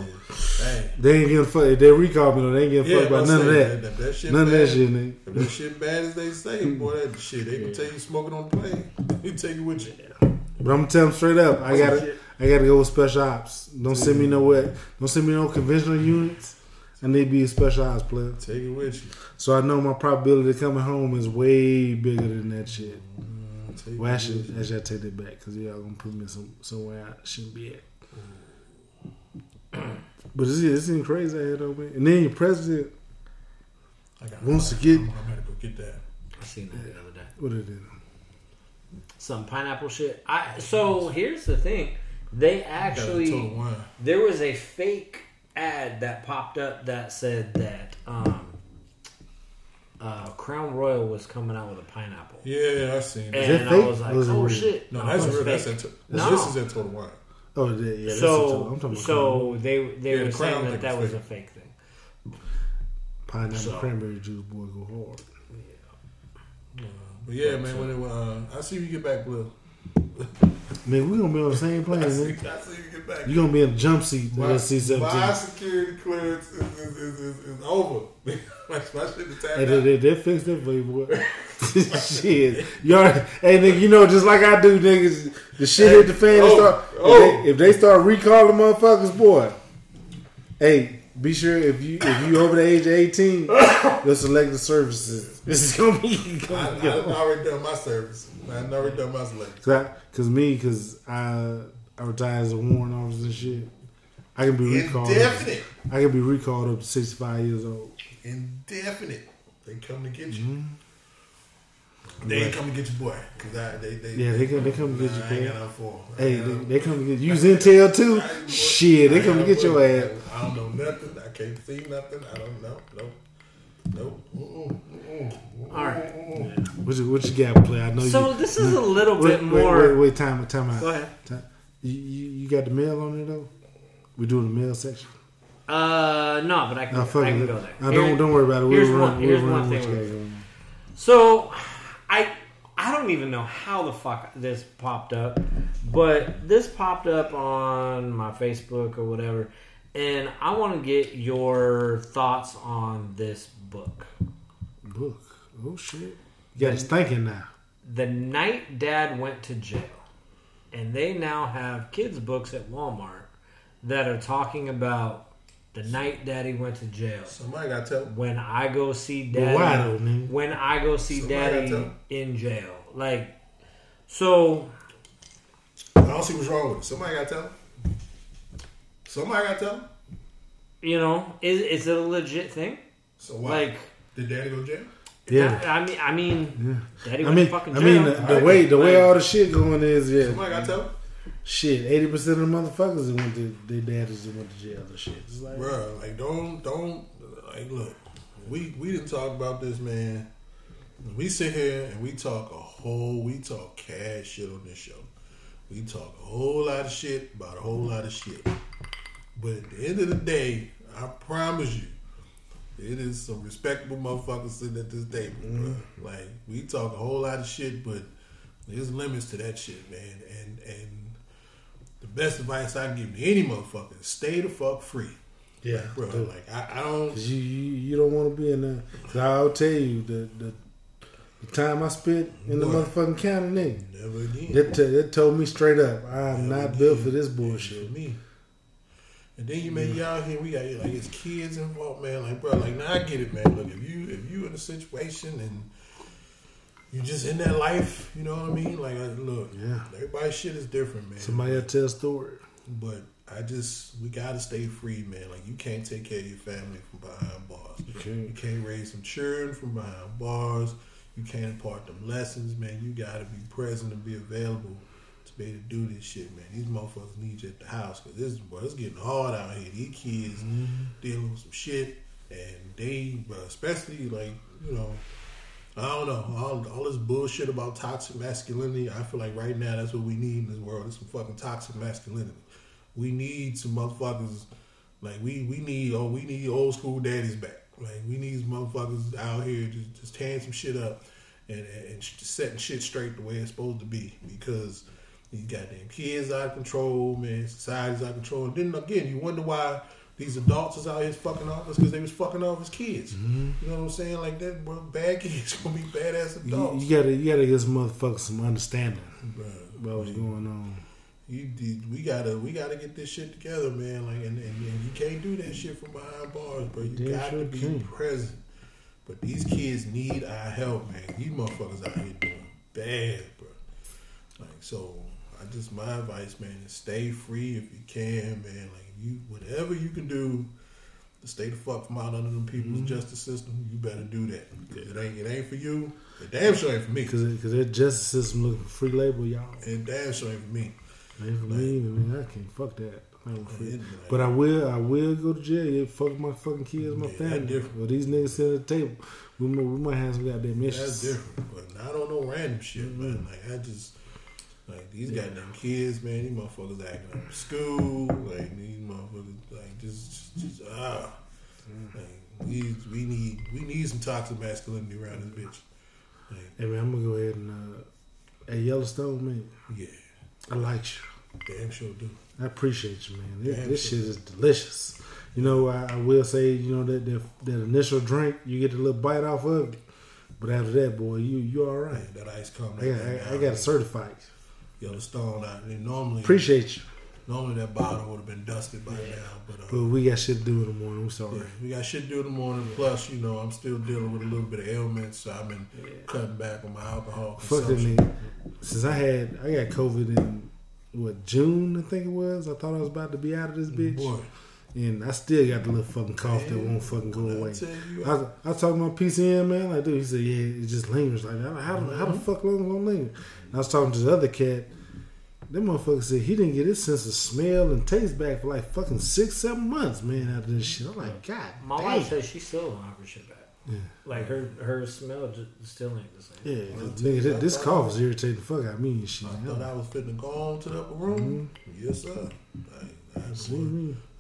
They ain't giving a fuck. If they recall me, they ain't giving a fuck about none of that. That shit, nigga. If that shit bad as they say, boy, that shit, they can take you smoking on the plane. They take you with you. But I'm gonna tell them straight up, I gotta go with special ops. Don't send me no what. Don't send me no conventional units. I need to be a special ops player. Take it with you. So I know my probability of coming home is way bigger than that shit. Well, I should take that back because y'all gonna put me somewhere I shouldn't be at. But it's getting crazy out here, though, man. And then your president wants to get. I'm about to go get that. I seen that the other day. What did it do? Some pineapple shit. So here's the thing: they actually there was a fake ad that popped up that said that. Crown Royal was coming out with a pineapple. Yeah, I seen that. And I was like, oh shit. No, that's real. That's this is at Total Wine. Oh, yeah. That's so I'm talking about they were saying that that was a fake thing. Pineapple cranberry juice, boy, go hard. Yeah. But yeah, man. When it, I see you get back, Will. Man, we're gonna be on the same plane. I see you get back. You're gonna be in a jump seat. My security clearance is over. My shit is tapped out. They fixed it for you, boy. Shit, nigga, you know, just like I do, niggas. The shit hit the fan. If they start recalling motherfuckers, boy. Hey, be sure if you over the age of 18, you'll select the services. This is gonna be. I've already done my service. I've already done my selection. Cause I retired as a warrant officer and shit. I can be recalled. Indefinite. I can be recalled up to 65 years old. Indefinite. They come to get you. Mm-hmm. They ain't come to get your boy. They come to get you. I ain't got nothing for them. Hey, they come to get you. Use Intel too. Shit, they come to get your ass. I don't know nothing. I can't see nothing. I don't know. Nope. All right. Yeah. What you got to play? I know. So this is a little bit more. Wait. Time out. Go ahead. You got the mail on there though? We doing the mail section? No, but I can go there. Don't worry about it. Here's one thing. So I don't even know how the fuck this popped up, but this popped up on my Facebook or whatever. And I want to get your thoughts on this book. Oh, shit. You guys thinking now. The Night Dad Went to Jail. And they now have kids' books at Walmart that are talking about the night Daddy went to jail. Somebody got to tell him. When I go see Daddy. When I go see Daddy in jail. Like, so. I don't see what's wrong with it. Somebody got to tell him. Somebody got to tell him. You know, is it a legit thing? So why? Like, did Daddy go to jail? Yeah. I mean, Daddy went to fucking jail. I mean, the way all the shit going is, yeah. Somebody got to tell him. Shit, 80% of the motherfuckers that went to their daddies that went to jail and shit. It's like, bro, like, don't, like, look, we didn't talk about this, man. We sit here and we talk cash shit on this show. We talk a whole lot of shit about a whole lot of shit. But at the end of the day, I promise you, it is some respectable motherfuckers sitting at this table. Mm-hmm. Like, we talk a whole lot of shit, but there's limits to that shit, man. And the best advice I can give to any motherfucker is stay the fuck free. Yeah. Like, bro, dude. Like, I don't... Cause you don't want to be in there. Cause I'll tell you, the time I spent in the motherfucking county, nigga. Never again. That told me straight up, I'm not built for this bullshit. For me. And then you man, y'all here, we got like it's kids involved, man. Like, bro, like, now I get it, man. Look, if you in a situation and you just in that life, you know what I mean? Like, look, yeah, everybody's shit is different, man. Somebody had to tell a story. But we gotta stay free, man. Like, you can't take care of your family from behind bars. You can't raise some children from behind bars. You can't impart them lessons, man. You gotta be present and be available to be able to do this shit, man. These motherfuckers need you at the house because it's getting hard out here. These kids dealing with some shit, and especially like, you know, I don't know, all this bullshit about toxic masculinity. I feel like right now that's what we need in this world. It's some fucking toxic masculinity. We need some motherfuckers like we need old school daddies back. Like, we need motherfuckers out here just tearing some shit up and setting shit straight the way it's supposed to be, because these goddamn kids out of control, man. Society's out of control. And then again, you wonder why these adults is out here fucking off us, because they was fucking off as kids. Mm-hmm. You know what I'm saying? Like, that, bro, bad kids gonna be badass adults. You gotta give some motherfuckers some understanding about what's going on. We gotta get this shit together, man. Like, and you can't do that shit from behind bars, bro. You got to be present. But these kids need our help, man. These motherfuckers out here doing bad, bro. Like, so, my advice, man, is stay free if you can, man. Like, whatever you can do to stay the fuck from out under them people's justice system, you better do that. It ain't for you. It damn sure ain't for me. Because that justice system looking for free labor, y'all. It damn sure ain't for me. I can't fuck that. But I will go to jail. Yeah, fuck my fucking kids, my family. Well, these niggas sitting at the table, we might have some goddamn issues. That's different. But I don't know random shit, man. Like, I just Like, these goddamn kids, man, these motherfuckers acting up in school. Like, these motherfuckers, like, just. Like, we need some toxic masculinity around this bitch. Like, hey, man, I'm going to go ahead and, at Yellowstone, man. Yeah. I like you. Damn sure do. I appreciate you, man. This shit is delicious. You know, I will say, you know, that initial drink, you get a little bite off of it. But after that, boy, you all right. Yeah, that ice cold. I got to certify you. Yellowstone, I mean, normally... Appreciate you. Normally that bottle would have been dusted by now. But we got shit to do in the morning. I'm sorry. Yeah, we got shit to do in the morning. Plus, you know, I'm still dealing with a little bit of ailments, so I've been cutting back on my alcohol consumption. Fuck that, nigga. Since I got COVID in, what, June, I think it was. I thought I was about to be out of this bitch. Boy. And I still got the little fucking cough that won't fucking go away. I talked to my PCM, man. Like, dude, he said, yeah, it just lingers like that. How the fuck long gonna linger? And I was talking to the other cat. That motherfucker said he didn't get his sense of smell and taste back for like fucking 6-7 months, man, after this shit. I'm like, God. My wife says she still don't have her shit back. Yeah. Like her smell just still ain't the same. Yeah, nigga, this cough is irritating the fuck out of me and shit. I thought I was fitting to go on to the upper room. Mm-hmm. Yes, sir.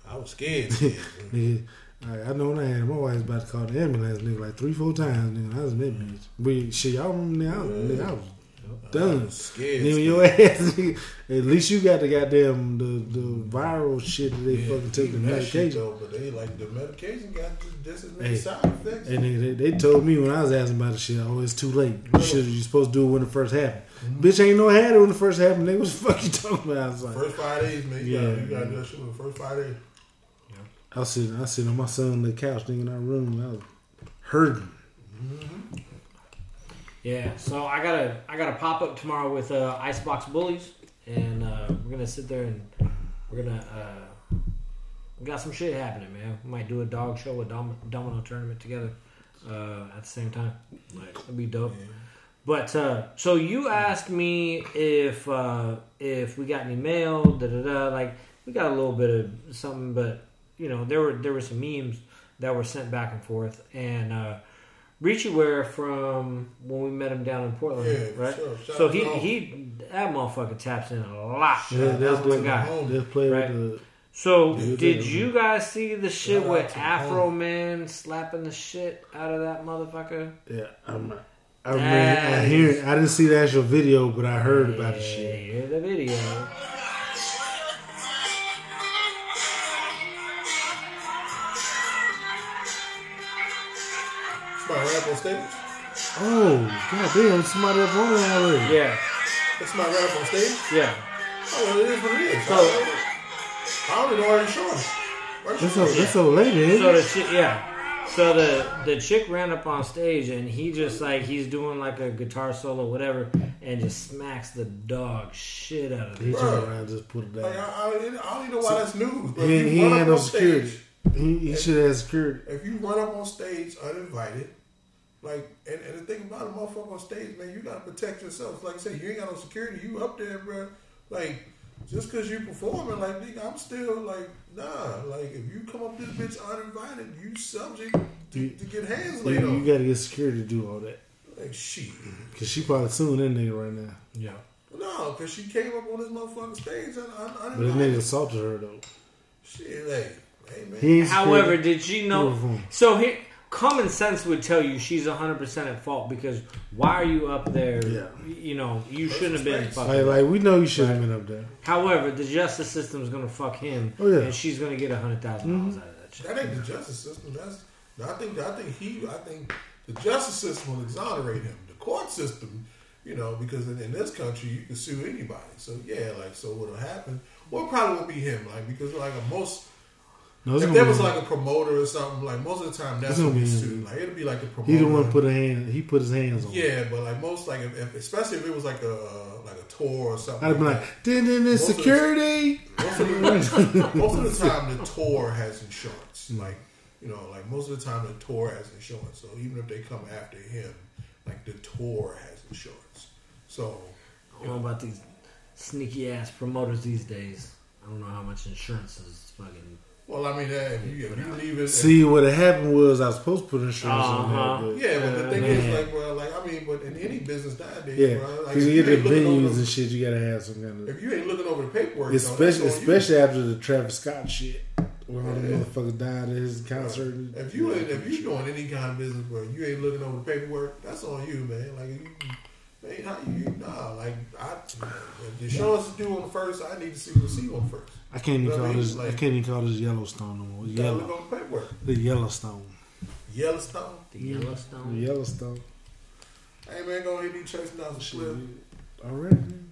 I was scared. Nigga, I know when I had my wife about to call the ambulance, nigga, like 3-4 times, nigga. I was in that bitch. But shit, y'all remember now? Nigga, I was done. I was scared. Nigga, your ass, nigga. At least you got the goddamn the viral shit that they fucking took the medication. Though, but they like the medication got just as many side effects. And they told me when I was asking about the shit, oh, it's too late. You're supposed to do it when it first happened. Mm-hmm. Bitch ain't no had it when it first happened. Nigga, what the fuck you talking about? I was like, first 5 days, man. You got to do that shit with the first 5 days. I was sitting on my son's couch, thinking in our room, and I was hurting. Mm-hmm. Yeah, so I gotta pop up tomorrow with Icebox Bullies, and we're gonna sit there and we're gonna we got some shit happening, man. We might do a dog show, a domino tournament together at the same time. Like, that'd be dope. Yeah. But so you asked me if we got any mail, Like, we got a little bit of something, but. You know, there were some memes that were sent back and forth, and Richie Ware from when we met him down in Portland, right? Sure. So he that motherfucker taps in a lot. Yeah, that's the guy. So did you guys see the shit with Afro Man slapping the shit out of that motherfucker? Yeah, I didn't see the actual video, but I heard about the shit. Yeah, hear the video. Oh, god damn, somebody up on that already. Yeah. That's my rap on stage? Yeah. Oh, well, it is what it is. So, I don't even know why you're showing. That's so late, isn't it? So the chick, So the chick ran up on stage and he just like, he's doing like a guitar solo, whatever, and just smacks the dog shit out of the guitar. Just put it down. Like, I don't even know why that's news. He had no security. He should have security. If you run up on stage uninvited, like, and the thing about a motherfucker on stage, man, you got to protect yourself. Like I said, you ain't got no security. You up there, bro. Like, just because you performing, like, nigga, I'm still, like, nah. Like, if you come up this bitch uninvited, you subject to get hands laid on. You got to get security to do all that. Like, shit. Because she probably suing that nigga right now. Yeah. No, because she came up on this motherfucking stage and uninvited. But the nigga assaulted her, though. Shit, like, hey, man. However, did you know? So, here... Common sense would tell you she's 100% at fault because why are you up there? Yeah. You know, you shouldn't have been fucking up. Like, we know you shouldn't have been up there. However, the justice system is going to fuck him and she's going to get $100,000 out of that shit. That ain't the justice system. I think the justice system will exonerate him. The court system, you know, because in this country you can sue anybody. So, yeah, like, so what'll happen? Well, probably will be him, like, because, like, if there was like a promoter or something, like most of the time that's what we do. Like it'd be like a promoter. He didn't want to put he put his hands on. Yeah, but like most, like if, especially if it was like a tour or something. I'd be like, didn't it security? Most of the time, the tour has insurance. Like you know, like most of the time, the tour has insurance. So even if they come after him, like the tour has insurance. So you know about these sneaky ass promoters these days. I don't know how much insurance is fucking. Well, I mean, if you leave it... See, what happened was I was supposed to put insurance on that. But the thing is, like, well, like, I I mean, but in any business nowadays, bro, like, you get the venues and shit, you gotta have some kind of. If you ain't looking over the paperwork, especially after the Travis Scott shit, where all the motherfuckers died at his concert. If you ain't, if you doing any kind of business where you ain't looking over the paperwork, that's on you, man. Like, man, how you like the insurance is due on the first. I need to see the receipt on the first. I can't even call this. Like, I can't even call this Yellowstone no more. Look on the paperwork. The Yellowstone. Yellowstone? The Yellowstone. The Yellowstone. Hey, man, go ahead and do chasing down some slip. Alright, man.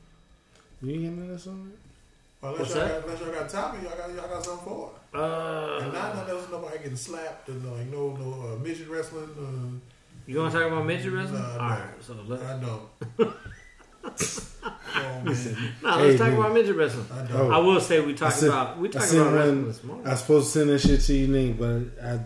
You ain't getting that song? Unless y'all got topic, y'all got something for it. And I know there was nobody getting slapped and like no midget wrestling. You gonna talk about midget wrestling? Alright, so let's. I know. Let's talk about midget wrestling. I will say we talked about wrestling this morning. I was supposed to send that shit to you, Nick, but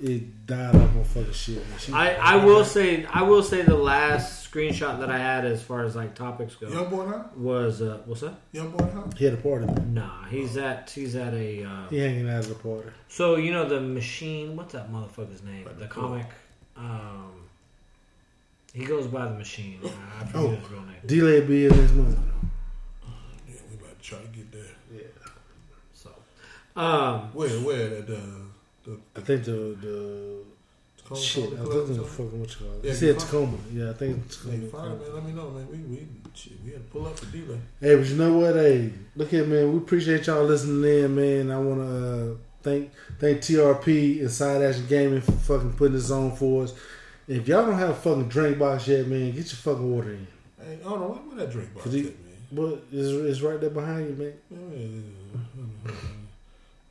it died up on fucking shit. I will say the last screenshot that I had as far as like topics go. Young boy now? Was what's that? Young boy now? He had a party. Nah, he's at a he hanging out at a party. So you know the machine, what's that motherfucker's name? Like the comic he goes by the machine. I forget his real name. D-Lay B is his mother. Yeah, we about to try to get there. Yeah. So where that I think the Tacoma, shit. Tacoma, I was looking at fucking what you call it. Yeah, you said Tacoma. Yeah, I think it's Tacoma. Hey, fine, man. Let me know, man. We had to pull up the delay. Hey, but you know what? Hey, look here, man. We appreciate y'all listening in, man. I want to thank TRP and Side Action Gaming for fucking putting this on for us. If y'all don't have a fucking drink box yet, man, get your fucking water in. Hey, I don't know where that drink box is, man. But it's right there behind you, man. Yeah.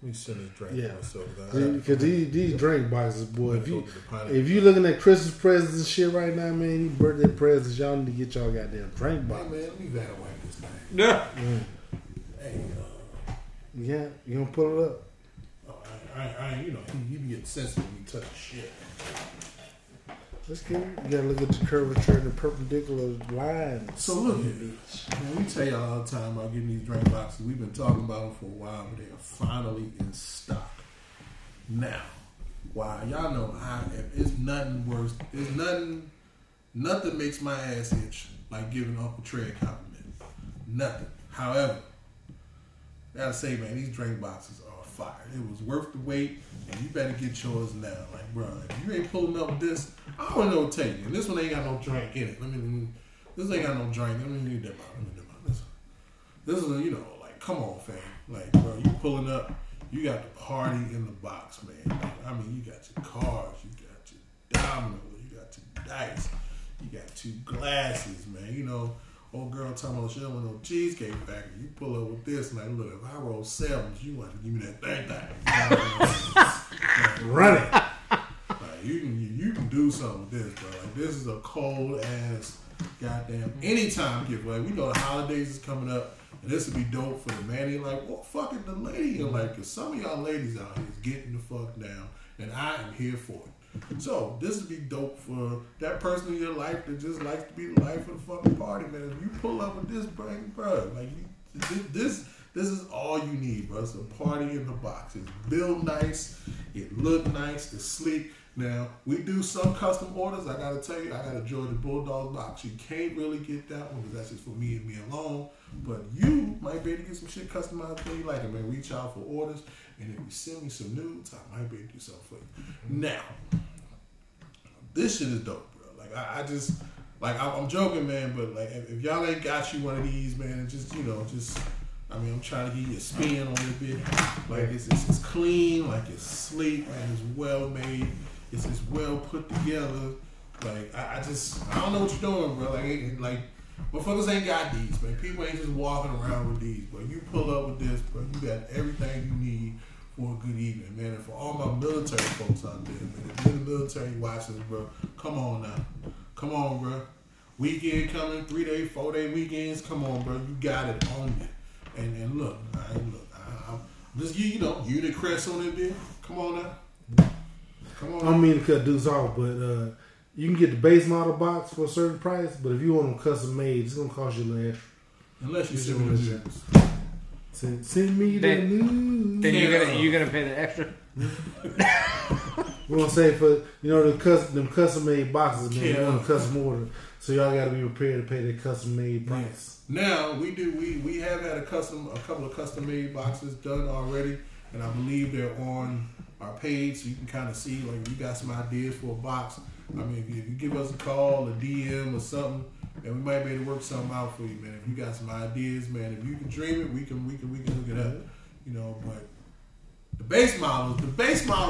Let me send this drink myself. Because these drink boxes, boy, if you looking at Christmas presents and shit right now, man, these birthday presents, y'all need to get y'all goddamn drink boxes. Hey, man, let me evaluate this thing. Yeah. Hey, yeah, you gonna pull it up? Oh, I you know, you can get sensitive when you touch shit. Let's get it. You gotta look at the curvature and the perpendicular lines. So look at this. We tell y'all all the time about getting these drink boxes. We've been talking about them for a while, but they are finally in stock. Now, wow, y'all know it's nothing worse. It's nothing makes my ass itch like giving Uncle Trey a compliment. Nothing. However, I gotta say, man, these drink boxes are fire. It was worth the wait, and you better get yours now. Like, bro, if you ain't pulling up with this, I don't know what to tell you. And this one ain't got no drink in it. This ain't got no drink. Let me read that out. This is, you know, like, come on, fam. Like, bro, you pulling up. You got the party in the box, man. Like, I mean, you got your cards. You got your domino. You got your dice. You got two glasses, man. You know, old girl talking about she don't want no Cheesecake Factory. You pull up with this, like, look, if I roll sevens, you want to give me that thing. Run it. Like, you can do something with this, bro. Like, this is a cold ass goddamn anytime giveaway. We know the holidays is coming up, and this would be dope for the man. He like, well, fucking the lady, and like, cause some of y'all ladies out here is getting the fuck down, and I am here for it. So this would be dope for that person in your life that just likes to be the life of the fucking party, man. If you pull up with this, bro, like this is all you need, bro. It's a party in the box. It's built nice, it look nice, it's sleek. Now we do some custom orders. I gotta tell you, I got a Georgia Bulldogs box. You can't really get that one because that's just for me and me alone. But you might be able to get some shit customized for you like it, man. Reach out for orders, and if you send me some nudes, I might be able to do something for you. Now, this shit is dope, bro. Like I'm joking, man. But like, if y'all ain't got you one of these, man, and just I mean, I'm trying to give you a spin on it a bit. Like it's clean, like it's sleek, and it's well made. It's well put together. Like I don't know what you're doing, bro. Like motherfuckers ain't got these, man. People ain't just walking around with these, bro. You pull up with this, bro. You got everything you need for a good evening, man. And for all my military folks out there, man, if you're in the military, watch this, bro. Come on now, come on, bro. Weekend coming, 3-day, 4-day weekends. Come on, bro. You got it on you. And look. I'm just Unicrest on it, bitch. Come on now. Come on. I don't mean to cut dudes off, but you can get the base model box for a certain price, but if you want them custom made, it's going to cost you a little extra. Unless you send me the news. Send me the news. Then you're going to pay the extra. We're gonna say for them custom made boxes, man. We're gonna custom order, so y'all gotta be prepared to pay that custom made price. Now we have had a couple of custom made boxes done already, and I believe they're on our page, so you can kind of see like we got some ideas for a box. I mean, if you give us a call, a DM, or something, and we might be able to work something out for you, man. If you got some ideas, man, if you can dream it, we can hook it up, But the base model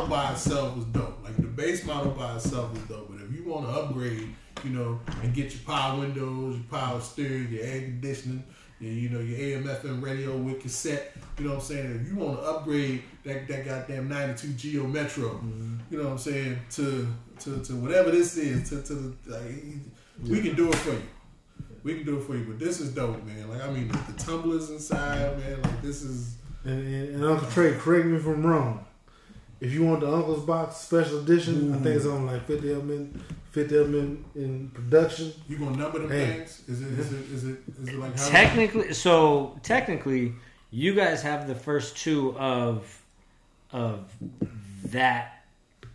by itself was dope. But if you want to upgrade, and get your power windows, your power steering, your air conditioning, your AM/FM radio with cassette. If you want to upgrade that goddamn 92 Geo Metro, to whatever this is, we can do it for you. But this is dope, man. Like, I mean, the tumblers inside, man. Like, this is. And Uncle Trey, correct me if I'm wrong. If you want the Uncle's Box Special Edition, I think it's on like 50 of them in production. You gonna number them things? Is it like how technically? So technically, you guys have the first two of that.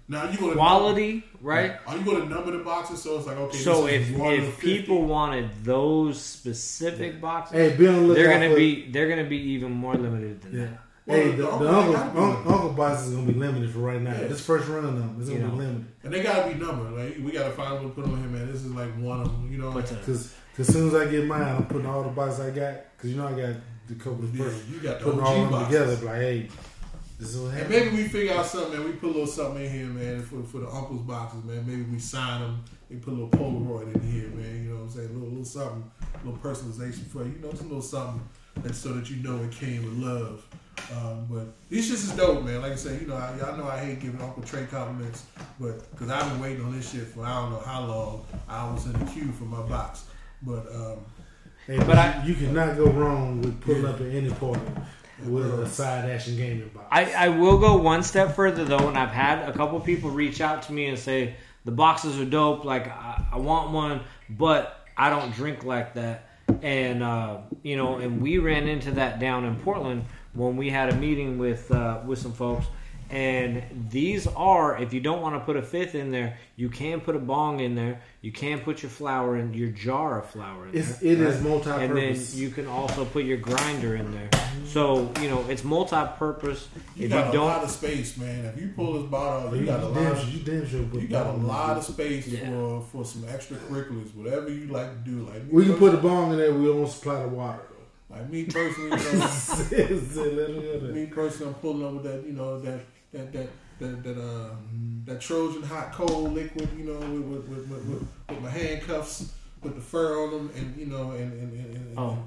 Now you gonna quality, right? Are you gonna number the boxes so it's like okay? So if people wanted those specific boxes, they're gonna be even more limited than that. Well, hey, the Uncle Box is going to be limited for right now. Yeah. This first round, though, it's going to be limited. And they got to be numbered. Like, we got to find one to put on here, man. This is like one of them, Because as soon as I get mine, I'm putting all the boxes I got. Because, I got the couple of first. You got the putting OG all of them boxes together. Like, hey, this is what happened. And maybe we figure out something, man. We put a little something in here, man, for the Uncle's boxes, man. Maybe we sign them. We put a little Polaroid in here, man. You know what I'm saying? A little something, a little personalization for you. Some little something that's so that it came with love. But this shit is dope, man. Like I said, y'all know I hate giving Uncle Trey compliments, but because I've been waiting on this shit for I don't know how long. I was in the queue for my box, but you cannot go wrong with pulling up at any party with a side action gaming box. I will go one step further though, and I've had a couple people reach out to me and say the boxes are dope. Like I want one, but I don't drink like that, and and we ran into that down in Portland. When we had a meeting with some folks, and these are, if you don't want to put a fifth in there, you can put a bong in there. You can put your flour in your jar of flour in there. It is multi-purpose, and then you can also put your grinder in there. So it's multi-purpose. Lot of space, man. If you pull this bottle, you got a lot of space for some extracurriculars, whatever you like to do. Like we can put a bong in there. We don't supply the water. Like me personally, I'm pulling up with that, that Trojan hot cold liquid, with my handcuffs, with the fur on them, and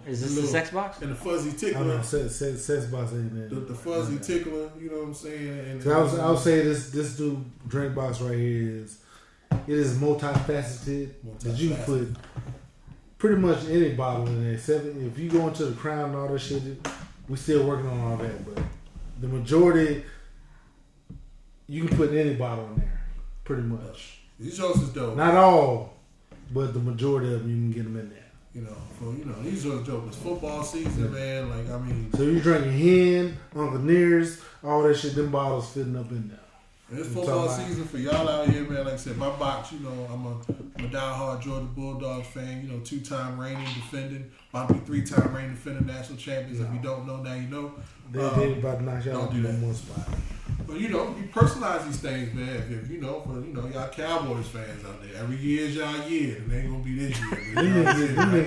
is this the sex box? And the fuzzy tickler. I know, sex box ain't that. The fuzzy tickler, you know what I'm saying? And I'll say this dude drink box right here is multifaceted. Did you put? Pretty much any bottle in there, except if you go into the crown and all that shit, we still working on all that. But the majority, you can put any bottle in there, pretty much. These jokes is dope. Not all, but the majority of them, you can get them in there. These jokes are dope. It's football season, man. Like I mean, so you drinking Hen, Uncle Nears, all that shit. Them bottles fitting up in there. And it's football season for y'all out here, man. Like I said, my box, I'm a diehard Georgia Bulldogs fan. 2-time reigning defending, about to be 3-time reigning defending national champions. If you don't know, now you know. They about to knock y'all out in one spot. But you personalize these things, man. If for y'all Cowboys fans out there, every year is y'all year, and they ain't gonna be this year. You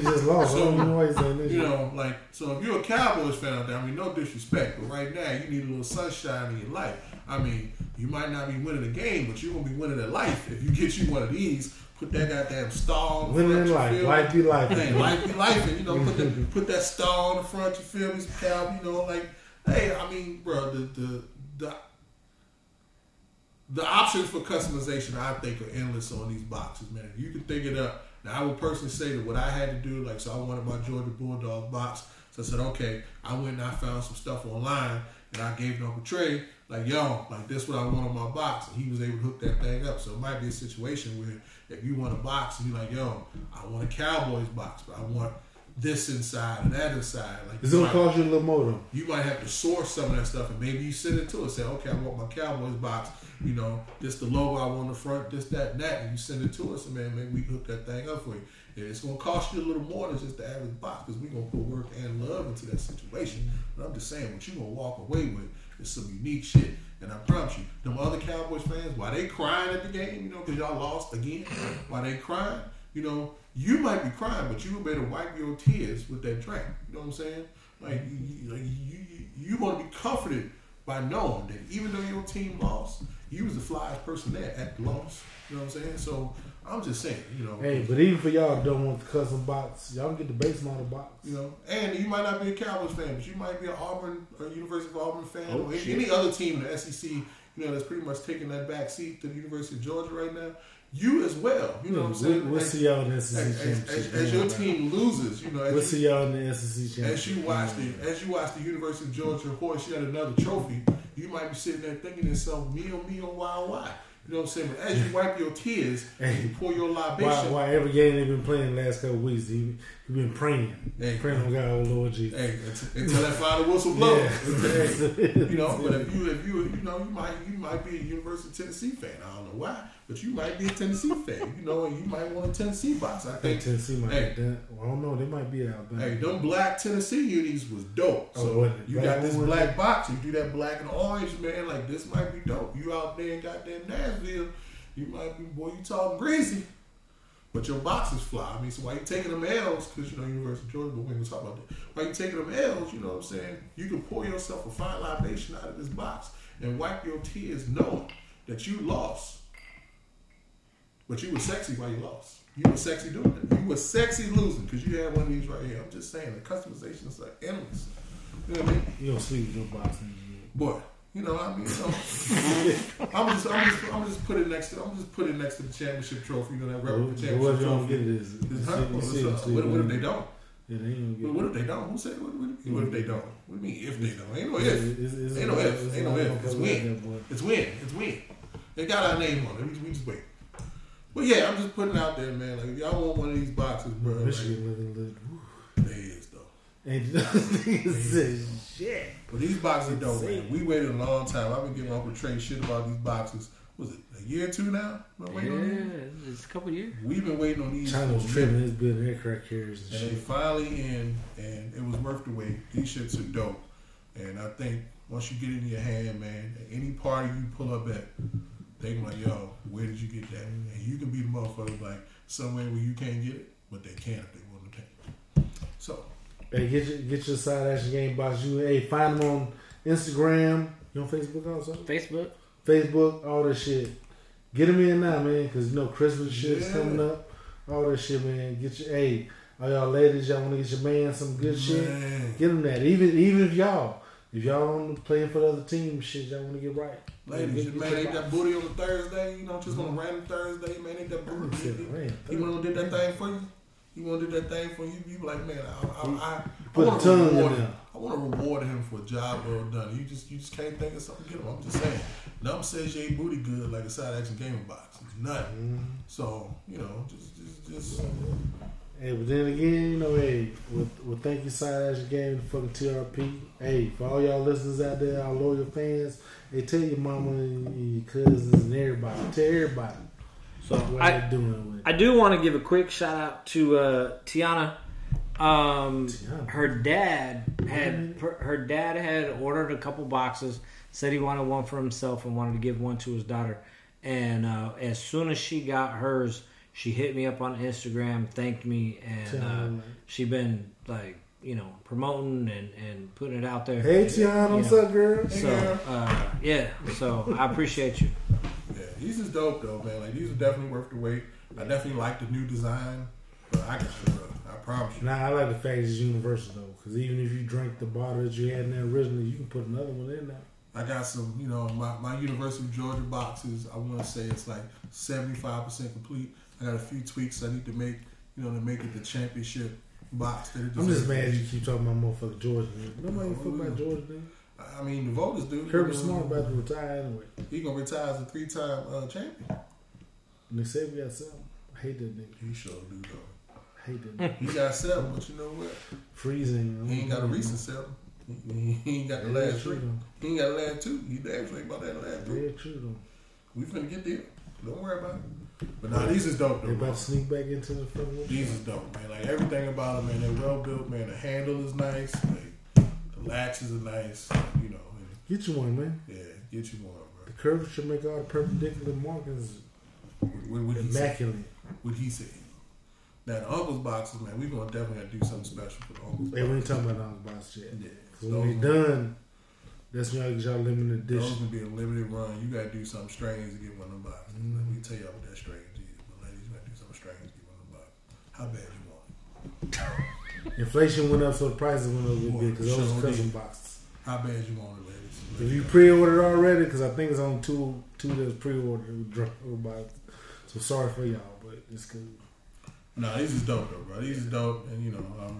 just lost. So, if you're a Cowboys fan out there, I mean, no disrespect, but right now you need a little sunshine in your life. I mean, you might not be winning a game, but you're going to be winning at life. If you get you one of these, put that goddamn star on the front. Winning in life. Life be life. Life be life. And, put that star on the front. You feel me? Cow, the options for customization, I think, are endless on these boxes, man. You can think it up. Now, I would personally say that what I had to do, I wanted my Georgia Bulldog box. So I said, okay, I went and I found some stuff online, and I gave it to Uncle Trey. This is what I want on my box. And he was able to hook that thing up. So it might be a situation where if you want a box and you're I want a Cowboys box, but I want this inside or that inside. Like, it's going to cost you a little more, though. You might have to source some of that stuff, and maybe you send it to us. Say, okay, I want my Cowboys box. You know, this the logo I want on the front, this, that, and that. And you send it to us, and man, maybe we hook that thing up for you. And it's going to cost you a little more than just the average box, because we're going to put work and love into that situation. But I'm just saying, what you're going to walk away with is some unique shit. And I promise you, them other Cowboys fans, while they crying at the game, you know, because y'all lost again, while they crying, you know, you might be crying, but you better wipe your tears with that drink. You know what I'm saying? Like, you want to be comforted by knowing that even though your team lost, you was the flyest person there at the loss. You know what I'm saying? So I'm just saying, you know. Hey, but even for y'all don't want the custom box, y'all get the base model box. You know, and you might not be a Cowboys fan, but you might be an Auburn or University of Auburn fan, or any other team in the SEC. You know, that's pretty much taking that back seat to the University of Georgia right now. You as well. You know what I'm saying? We'll see y'all in the SEC championship. As your team loses, you know. We'll see y'all in the SEC championship. As you watch the University of Georgia hoist yet another trophy, you might be sitting there thinking to yourself, me on why. You know what I'm saying? But as you wipe your tears and you pour your libation. Why every game they've been playing the last couple of weeks, you've been praying. Praying on God, oh Lord Jesus. Hey, until that final whistle blows. Yeah. You know, but if you you might be a University of Tennessee fan. I don't know why, but you might be a Tennessee fan. You know, and you might want a Tennessee box. I think Tennessee might be done. Well, I don't know, they might be out there. Hey, them black Tennessee unis was dope. You got this black box, you do that black and orange, man, like this might be dope. You out there in goddamn Nashville, you might be, boy, you talk greasy. But your boxes fly. I mean, so why you taking them L's? Because, you know, University of Georgia, but we ain't gonna talk about that. Why you taking them L's, you know what I'm saying? You can pour yourself a fine libation out of this box and wipe your tears knowing that you lost. But you were sexy while you lost. You were sexy doing it. You were sexy losing because you had one of these right here. I'm just saying, the customizations are endless. You know what I mean? You don't sleep with your box in your head. Boy. You know, I mean, so I'm just putting it next to the championship trophy. You know that replica championship trophy. What if they don't? Yeah, they ain't but what if they don't? Who said what if they don't? What do you mean if they don't? Ain't no if. Ain't no if. Ain't no if. It's win. It's win. It's win. They got our name on it. We just wait. But yeah, I'm just putting it out there, man. Like if y'all want one of these boxes, bro. Michigan living. They is though. Ain't nothing. Yeah. But these boxes don't, man. We waited a long time. I've been giving Uncle Trey shit about these boxes. Was it a year or two now? Yeah, it's a couple of years. We've been waiting on these. China was tripping his building aircraft carriers and shit. And they finally in, and it was worth the wait. These shits are dope. And I think once you get it in your hand, man, at any party you pull up at, they gonna like, yo, where did you get that? And you can be the motherfucker like somewhere where you can't get it, but they can if they want to take it. So. Hey, get your Side Action Game box. Find them on Instagram. You on Facebook also? Facebook, all that shit. Get them in now, man, because, you know, Christmas shit's coming up. All that shit, man. Get your, all y'all ladies, y'all want to get your man some good shit? Get them that. Even if y'all want to play for the other team, shit, y'all want to get right. Ladies, man, ain't that booty on a Thursday? You know, just on a random Thursday, man, ain't that booty? You want to do that thing for you? You want to do that thing for you? You be like, man, I want to reward him. I want to reward him for a job well done. You just can't think of something to get him. I'm just saying. Nothing says you ain't booty good like a Side Action Gaming box. It's nothing. So, you know, just. Hey, but then again, you know, well, thank you, Side Action Gaming, fucking TRP. Hey, for all y'all listeners out there, our loyal fans, hey, tell your mama and your cousins and everybody. Tell everybody. So I do want to give a quick shout out to Tiana. Her dad had ordered a couple boxes. Said he wanted one for himself and wanted to give one to his daughter. And as soon as she got hers, she hit me up on Instagram, thanked me, and she been like, you know, promoting and putting it out there. Hey Tiana, what's up, girl? So so I appreciate you. These is dope though, man. Like these are definitely worth the wait. I definitely like the new design, but I got you, bro. I promise you. Nah, I like the fact that it's universal though, because even if you drink the bottle that you had in there originally, you can put another one in there. I got some, you know, my University of Georgia boxes. I want to say it's like 75% complete. I got a few tweaks I need to make, you know, to make it the championship box. I'm just mad you keep talking about motherfucking Georgia. Nobody fuck about Georgia, man. I mean, the voters do. Kirby Smart about to retire anyway. He gonna retire as a 3-time champion. And they said we got something. I hate that nigga. He sure do though. I hate that. He got seven, but you know what? Freezing. He ain't got a recent seven. He ain't got the last three. He ain't got the last two. You actually ain't about that last three. Very true though. We finna get there. Don't worry about it. But now these is dope though. They about to sneak back into the front room. These is dope, man. Like everything about them, man. They're well built, man. The handle is nice. Like the latches are nice. Like, you know. Get you one, man. Yeah, get you one, bro. The curve should make all the perpendicular markings immaculate. What he said. Now the uncle's boxes, man, we gonna definitely have to do something special for the uncle's. Hey, we ain't talking about the uncle's boxes yet. Yeah. Cause when we done, that's when y'all get y'all limited edition. Those gonna be a limited run. You gotta do something strange to get one of them boxes. Mm-hmm. Let me tell y'all what that strange is, but ladies, you gotta do something strange to get one of them boxes. How bad you want it? Inflation went up, so the prices went up a little bit because those custom boxes. How bad you want it, ladies? If you pre-ordered already, because I think it's on two that's pre-ordered. So sorry for y'all, but it's good. No, these is dope though, bro. These is dope, and you know,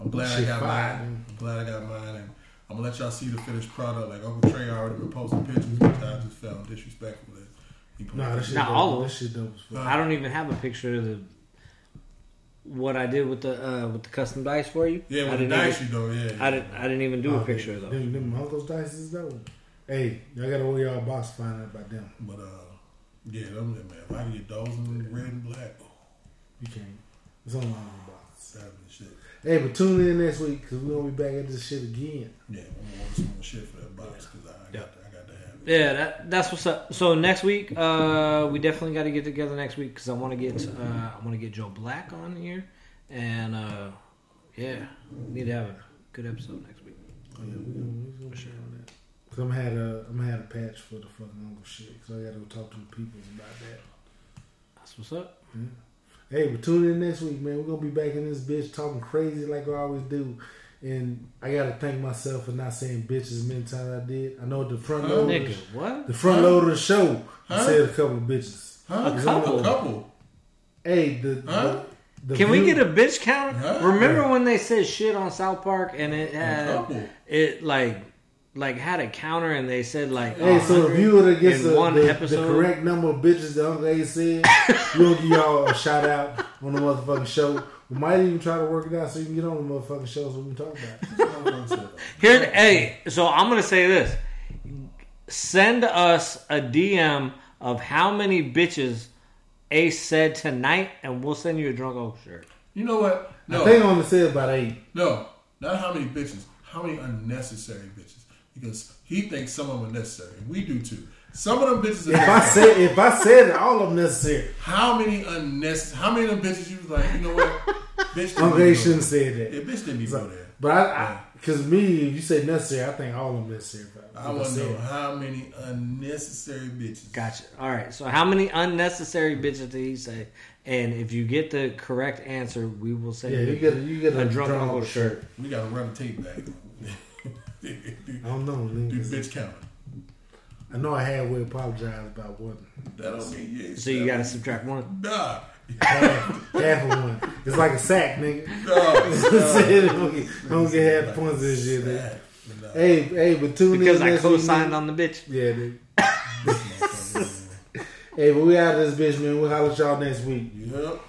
I'm glad I got mine. I'm glad I got mine, and I'm gonna let y'all see the finished product. Like Uncle Trey already been posting pictures, but I just felt disrespectful that he put. No, this shit not dope. All of this shit dope. I don't even have a picture of the what I did with the custom dice for you. Yeah, with the dice you though. Yeah, I didn't even do a picture of those. Them uncle's dice is dope. Hey, y'all gotta order y'all a box to find out about them. But yeah, them man. If I can get those in red and black. You can't. It's online box. Shit. Hey, but tune in next week because we're gonna be back at this shit again. Yeah, I'm gonna order some more shit for that box because I got to have it. Yeah, that's what's up. So next week, we definitely got to get together next week because I want to get Joe Black on here, and need to have a good episode next week. Oh, yeah, we're gonna for sure on that. Cause I'm gonna have a patch for the fucking uncle shit because I gotta go talk to the people about that. That's what's up. Yeah. Hey, but tune in next week, man. We're going to be back in this bitch talking crazy like we always do. And I got to thank myself for not saying bitch as many times I did. I know the front loader. Nigga, what? The front loader of the show said a couple of bitches. Huh? A couple? Hey, Can we get a bitch count? Huh? Remember when they said shit on South Park and it had... It, like had a counter and they said like, hey, so if you would have guessed the correct number of bitches that Uncle Ace said, we'll give y'all a shout out on the motherfucking show. We might even try to work it out so you can get on the motherfucking show so we can talk about it. Hey, so I'm gonna say this: send us a DM of how many bitches Ace said tonight, and we'll send you a drunk old shirt. You know what? No. I think I'm gonna say about 8. No, not how many bitches. How many unnecessary bitches? Because he thinks some of them are necessary. We do too. Some of them bitches are necessary. If I said it, all of them necessary. How many unnecessary? How many of them bitches you was like, you know what? Bitch didn't okay, shouldn't say that. Yeah, bitch didn't even know that. But if you say necessary, I think all of them necessary. I want to know how many unnecessary bitches. Gotcha. All right. So how many unnecessary bitches did he say? And if you get the correct answer, we will say you get a drunk uncle shirt. We got to run the tape back. I don't know. Do bitch count. I know I had to apologize about one. That don't mean yes. So you gotta subtract one. Nah, half of one. It's like a sack, nigga. No. Don't get half points this shit, nigga. No. Hey, but tune in because I co-signed on the bitch. Yeah, dude. Hey, but we out of this bitch, man. We'll holler at y'all next week. Yep.